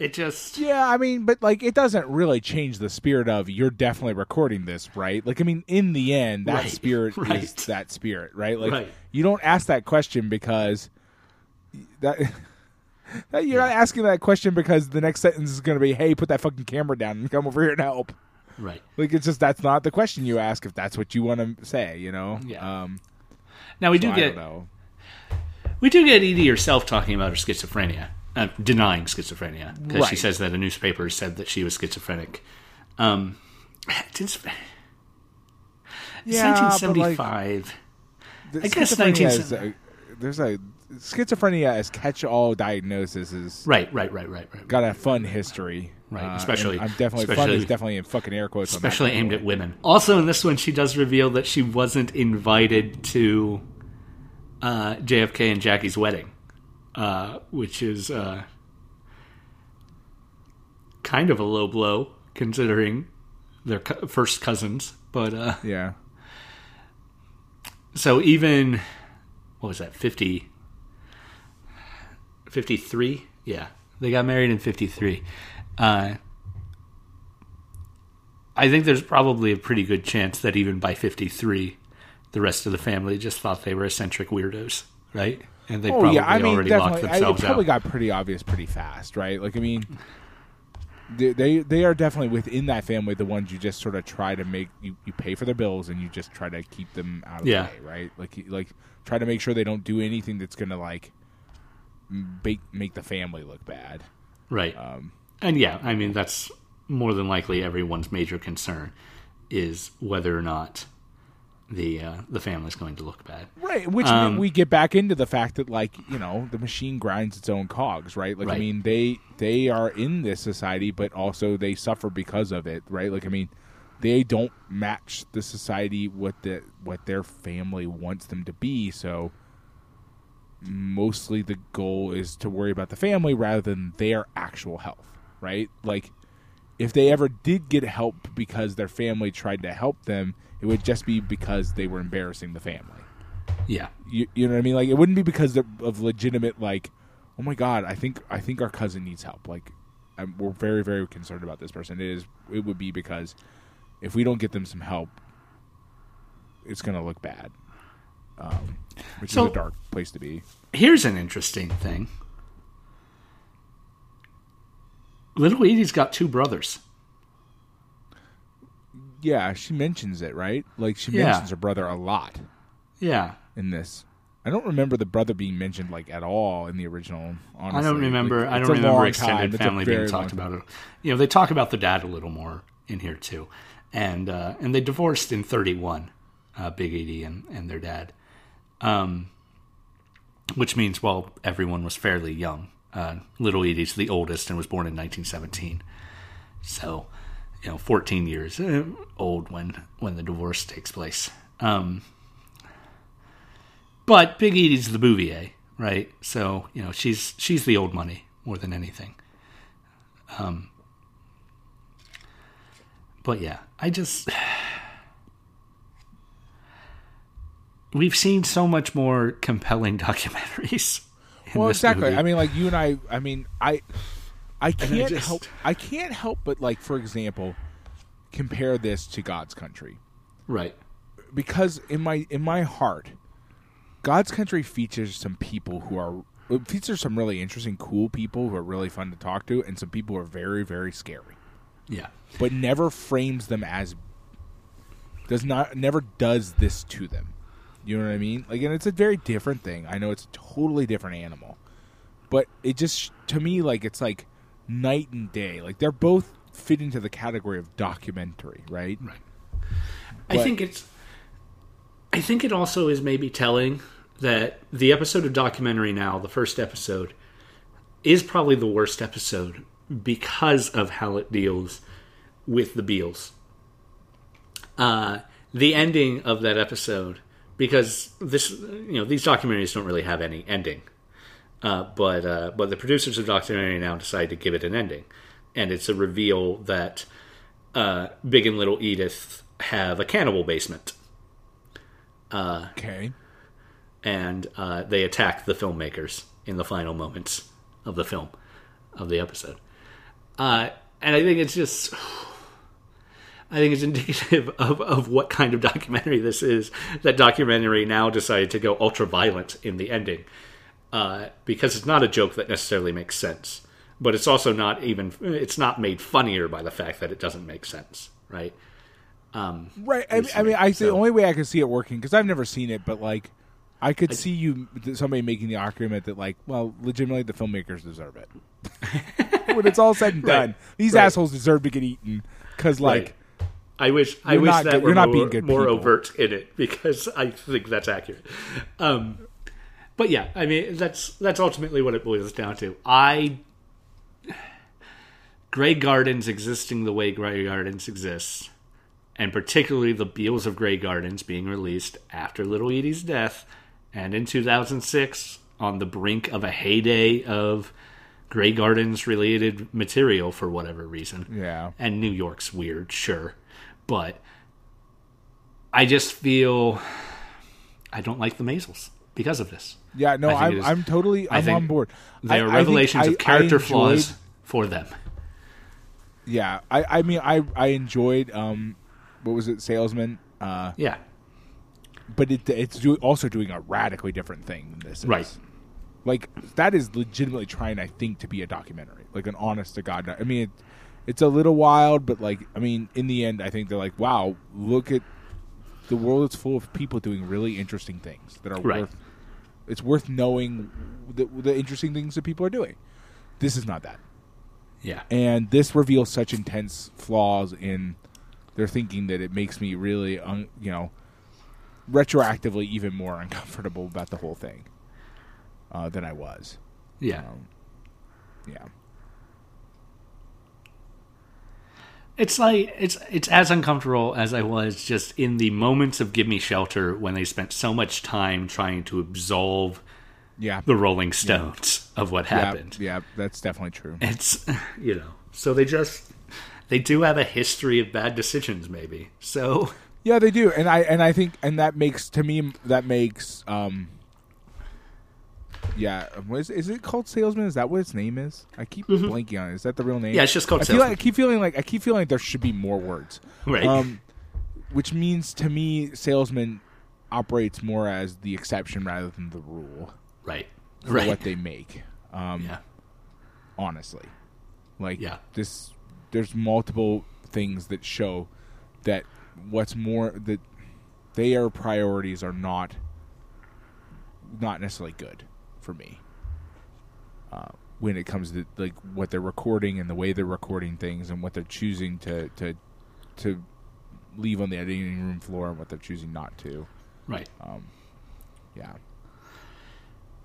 It just... Yeah, I mean, but, like, it doesn't really change the spirit of you're definitely recording this, right? Like, I mean, in the end, that right, spirit right. is that spirit, right? Like, right. you don't ask that question because... that You're yeah. not asking that question because the next sentence is going to be, hey, put that fucking camera down and come over here and help. Right. Like, it's just that's not the question you ask if that's what you want to say, you know? Yeah. Um, now, we so do I get... We do get Edie herself talking about her schizophrenia. Uh, denying schizophrenia because right. she says that a newspaper said that she was schizophrenic. Um, it's, it's yeah, nineteen seventy-five. Like, I guess nineteen seventy-five. There's a schizophrenia as catch-all diagnosis is right, right, right, right, right. Got a fun history, right? Uh, especially, I'm definitely especially, fun is definitely in fucking air quotes. Especially on aimed at women. Also, in this one, she does reveal that she wasn't invited to uh, J F K and Jackie's wedding. Uh, which is uh, kind of a low blow, considering they're co- first cousins. But uh, yeah. So even what was that? Fifty, fifty-three. Yeah, they got married in fifty-three. Uh, I think there's probably a pretty good chance that even by fifty-three, the rest of the family just thought they were eccentric weirdos, right? And they oh, probably yeah. I mean, already definitely. locked themselves I, it probably out. Got pretty obvious pretty fast, right? Like, I mean, they, they they are definitely within that family the ones you just sort of try to make, you, you pay for their bills and you just try to keep them out of yeah. the way, right? Like, like try to make sure they don't do anything that's going to, like, make, make the family look bad. Right. Um, and, yeah, I mean, that's more than likely everyone's major concern is whether or not the uh, the family's going to look bad. Right, which um, we get back into the fact that, like, you know, the machine grinds its own cogs, right? Like, right. I mean, they they are in this society, but also they suffer because of it, right? Like, I mean, they don't match the society with the, what their family wants them to be, so mostly the goal is to worry about the family rather than their actual health, right? Like, if they ever did get help because their family tried to help them, it would just be because they were embarrassing the family. Yeah. You, you know what I mean? Like, it wouldn't be because of legitimate, like, oh, my God, I think I think our cousin needs help. Like, I'm, we're very, very concerned about this person. It is. It would be because if we don't get them some help, it's going to look bad, um, which so, is a dark place to be. Here's an interesting thing. Little Edie's got two brothers. Yeah, she mentions it, right? Like, she yeah. mentions her brother a lot. Yeah. In this. I don't remember the brother being mentioned, like, at all in the original, honestly. I don't remember, like, I don't remember extended time. family being talked about. It. You know, they talk about the dad a little more in here, too. And uh, and they divorced in thirty-one, uh, Big Edie and, and their dad. Um, which means, well, everyone was fairly young. Uh, Little Edie's the oldest and was born in nineteen seventeen. So, you know, fourteen years old when, when the divorce takes place. Um, but Big Edie's the Bouvier, right? So, you know, she's she's the old money more than anything. Um, but, yeah, I just... We've seen so much more compelling documentaries. Well, exactly. Movie. I mean, like, you and I, I mean, I I can't I just... help I can't help but, like, for example, compare this to God's Country. Right. Because in my in my heart, God's Country features some people who are it features some really interesting, cool people who are really fun to talk to, and some people who are very, very scary. Yeah. But never frames them as does not never does this to them. You know what I mean? Like, and it's a very different thing. I know it's a totally different animal. But it just, to me, like, it's like night and day. Like, they're both fit into the category of documentary, right? Right. But I think it's, I think it also is maybe telling that the episode of Documentary Now, the first episode, is probably the worst episode because of how it deals with the Beals. Uh, the ending of that episode... Because this, you know, these documentaries don't really have any ending, uh, but uh, but the producers of Documentary Now decided to give it an ending, and it's a reveal that uh, Big and Little Edith have a cannibal basement. Uh, okay, and uh, they attack the filmmakers in the final moments of the film of the episode, uh, and I think it's just. I think it's indicative of, of what kind of documentary this is. That Documentary Now decided to go ultra-violent in the ending. Uh, because it's not a joke that necessarily makes sense. But it's also not even... It's not made funnier by the fact that it doesn't make sense, right? Um, right. I, I mean, I so, the only way I could see it working... Because I've never seen it, but, like, I could I, see you... Somebody making the argument that, like, well, legitimately the filmmakers deserve it. When it's all said and done. Right. These right. assholes deserve to get eaten. Because, like... Right. I wish I you're wish not, that were not more, being good more overt in it because I think that's accurate. Um, but yeah, I mean that's that's ultimately what it boils down to. I Grey Gardens existing the way Grey Gardens exists, and particularly the Beals of Grey Gardens being released after Little Edie's death, and in two thousand six on the brink of a heyday of Grey Gardens related material for whatever reason. Yeah, and New York's weird, sure. But I just feel I don't like the Maisels because of this. Yeah, no, I'm, is, I'm totally I'm on board. They are revelations I, of character enjoyed, flaws for them. Yeah, I, I mean, I I enjoyed, um, what was it, Salesman? Uh, yeah. But it it's do, also doing a radically different thing than this right. is. Right. Like, that is legitimately trying, I think, to be a documentary. Like, an honest-to-God documentary. I mean, it, it's a little wild, but, like, I mean, in the end, I think they're like, wow, look at the world is full of people doing really interesting things that are right. worth, it's worth knowing the, the interesting things that people are doing. This is not that. Yeah. And this reveals such intense flaws in their thinking that it makes me really, un, you know, retroactively even more uncomfortable about the whole thing uh, than I was. Yeah. Um, yeah. It's like it's it's as uncomfortable as I was just in the moments of Give Me Shelter when they spent so much time trying to absolve yeah. the Rolling Stones yeah. of what happened. Yeah. yeah, that's definitely true. It's you know, so they just they do have a history of bad decisions, maybe. So yeah, they do, and I and I think and that makes to me that makes um, yeah, is, is it called Salesman? Is that what its name is? I keep mm-hmm. blanking on it. Is that the real name? Yeah, it's just called I Salesman. Feel like, I keep feeling like I keep feeling like there should be more words, right? Um, which means to me, Salesman operates more as the exception rather than the rule, right? For right. what they make, um, yeah. Honestly, like yeah. this, there's multiple things that show that what's more that their priorities are not not necessarily good. For me, uh, when it comes to like what they're recording and the way they're recording things and what they're choosing to to, to leave on the editing room floor and what they're choosing not to, right? Um, yeah.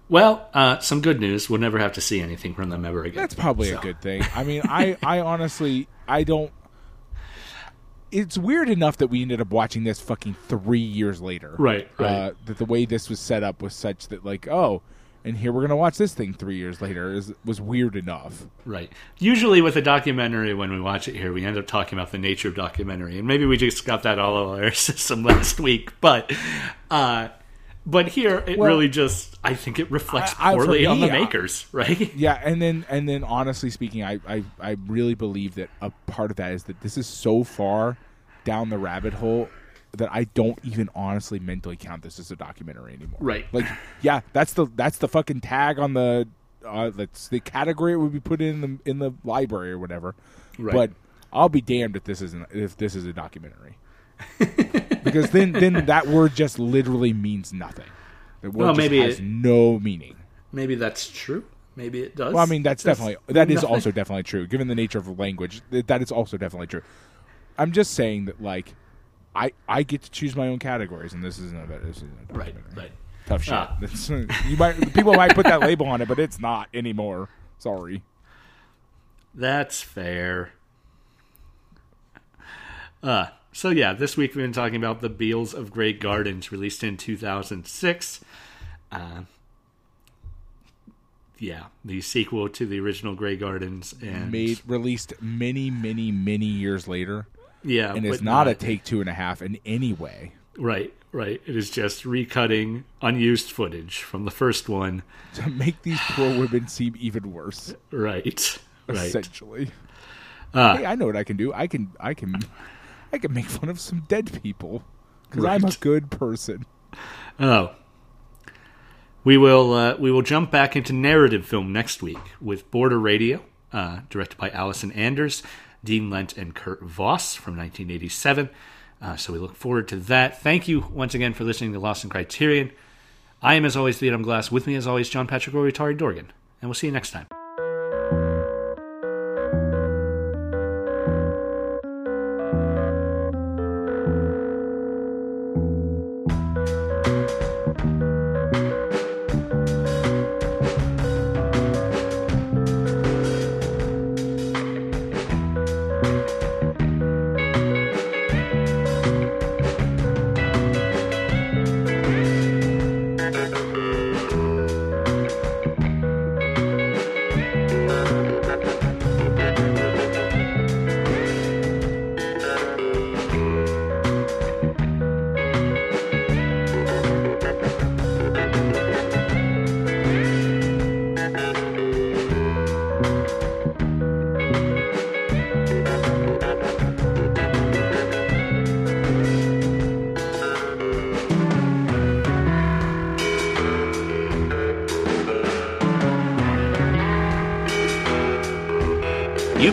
Well, uh, some good news: we'll never have to see anything from them ever again. That's probably so. a good thing. I mean, I, I honestly, I don't. It's weird enough that we ended up watching this fucking three years later, right? Right. Uh, that the way this was set up was such that like, oh. And here we're going to watch this thing three years later is, was weird enough. Right. Usually with a documentary, when we watch it here, we end up talking about the nature of documentary. And maybe we just got that all over our system last week. But uh, but here, it well, really just, I think it reflects I, I, poorly me, on the makers, right? Yeah. And then, and then honestly speaking, I, I, I really believe that a part of that is that this is so far down the rabbit hole that I don't even honestly mentally count this as a documentary anymore. Right. Like, yeah, that's the that's the fucking tag on the uh, that's the category it would be put in the in the library or whatever. Right. But I'll be damned if this isn't if this is a documentary, because then then that word just literally means nothing. The word well, just maybe has it, no meaning. Maybe that's true. Maybe it does. Well, I mean, that's There's definitely that nothing. is also definitely true. Given the nature of language, that is also definitely true. I'm just saying that like. I, I get to choose my own categories, and this isn't a, this isn't a documentary. Right, right. Tough shit. Uh, you might, people might put that label on it, but it's not anymore. Sorry. That's fair. Uh, so, yeah, this week we've been talking about The Beals of Grey Gardens, released in two thousand six. Uh, yeah, the sequel to the original Grey Gardens. and Made, Released many, many, many years later. Yeah, and it's not, not a take two and a half in any way. Right, right. It is just recutting unused footage from the first one to make these poor women seem even worse. Right, right. Essentially, uh, hey, I know what I can do. I can, I can, I can make fun of some dead people because right. I'm a good person. Oh, we will. Uh, we will jump back into narrative film next week with Border Radio, uh, directed by Allison Anders. Dean Lent and Kurt Voss from nineteen eighty-seven. Uh, so we look forward to that. Thank you once again for listening to Lost in Criterion. I am, as always, the Adam Glass. With me, as always, John Patrick Owatari-Dorgan. And we'll see you next time.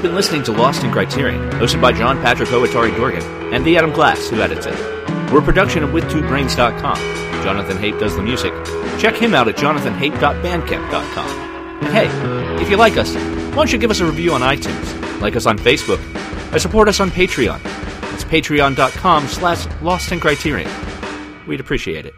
Been listening to Lost in Criterion, hosted by John Patrick Owatari-Dorgan and the Adam Glass, who edits it. We're a production of with two brains dot com. Jonathan Haidt does the music. Check him out at jonathan haidt dot bandcamp dot com. And hey, if you like us, why don't you give us a review on iTunes, like us on Facebook, and support us on Patreon. It's patreon dot com slash Lost in Criterion. We'd appreciate it.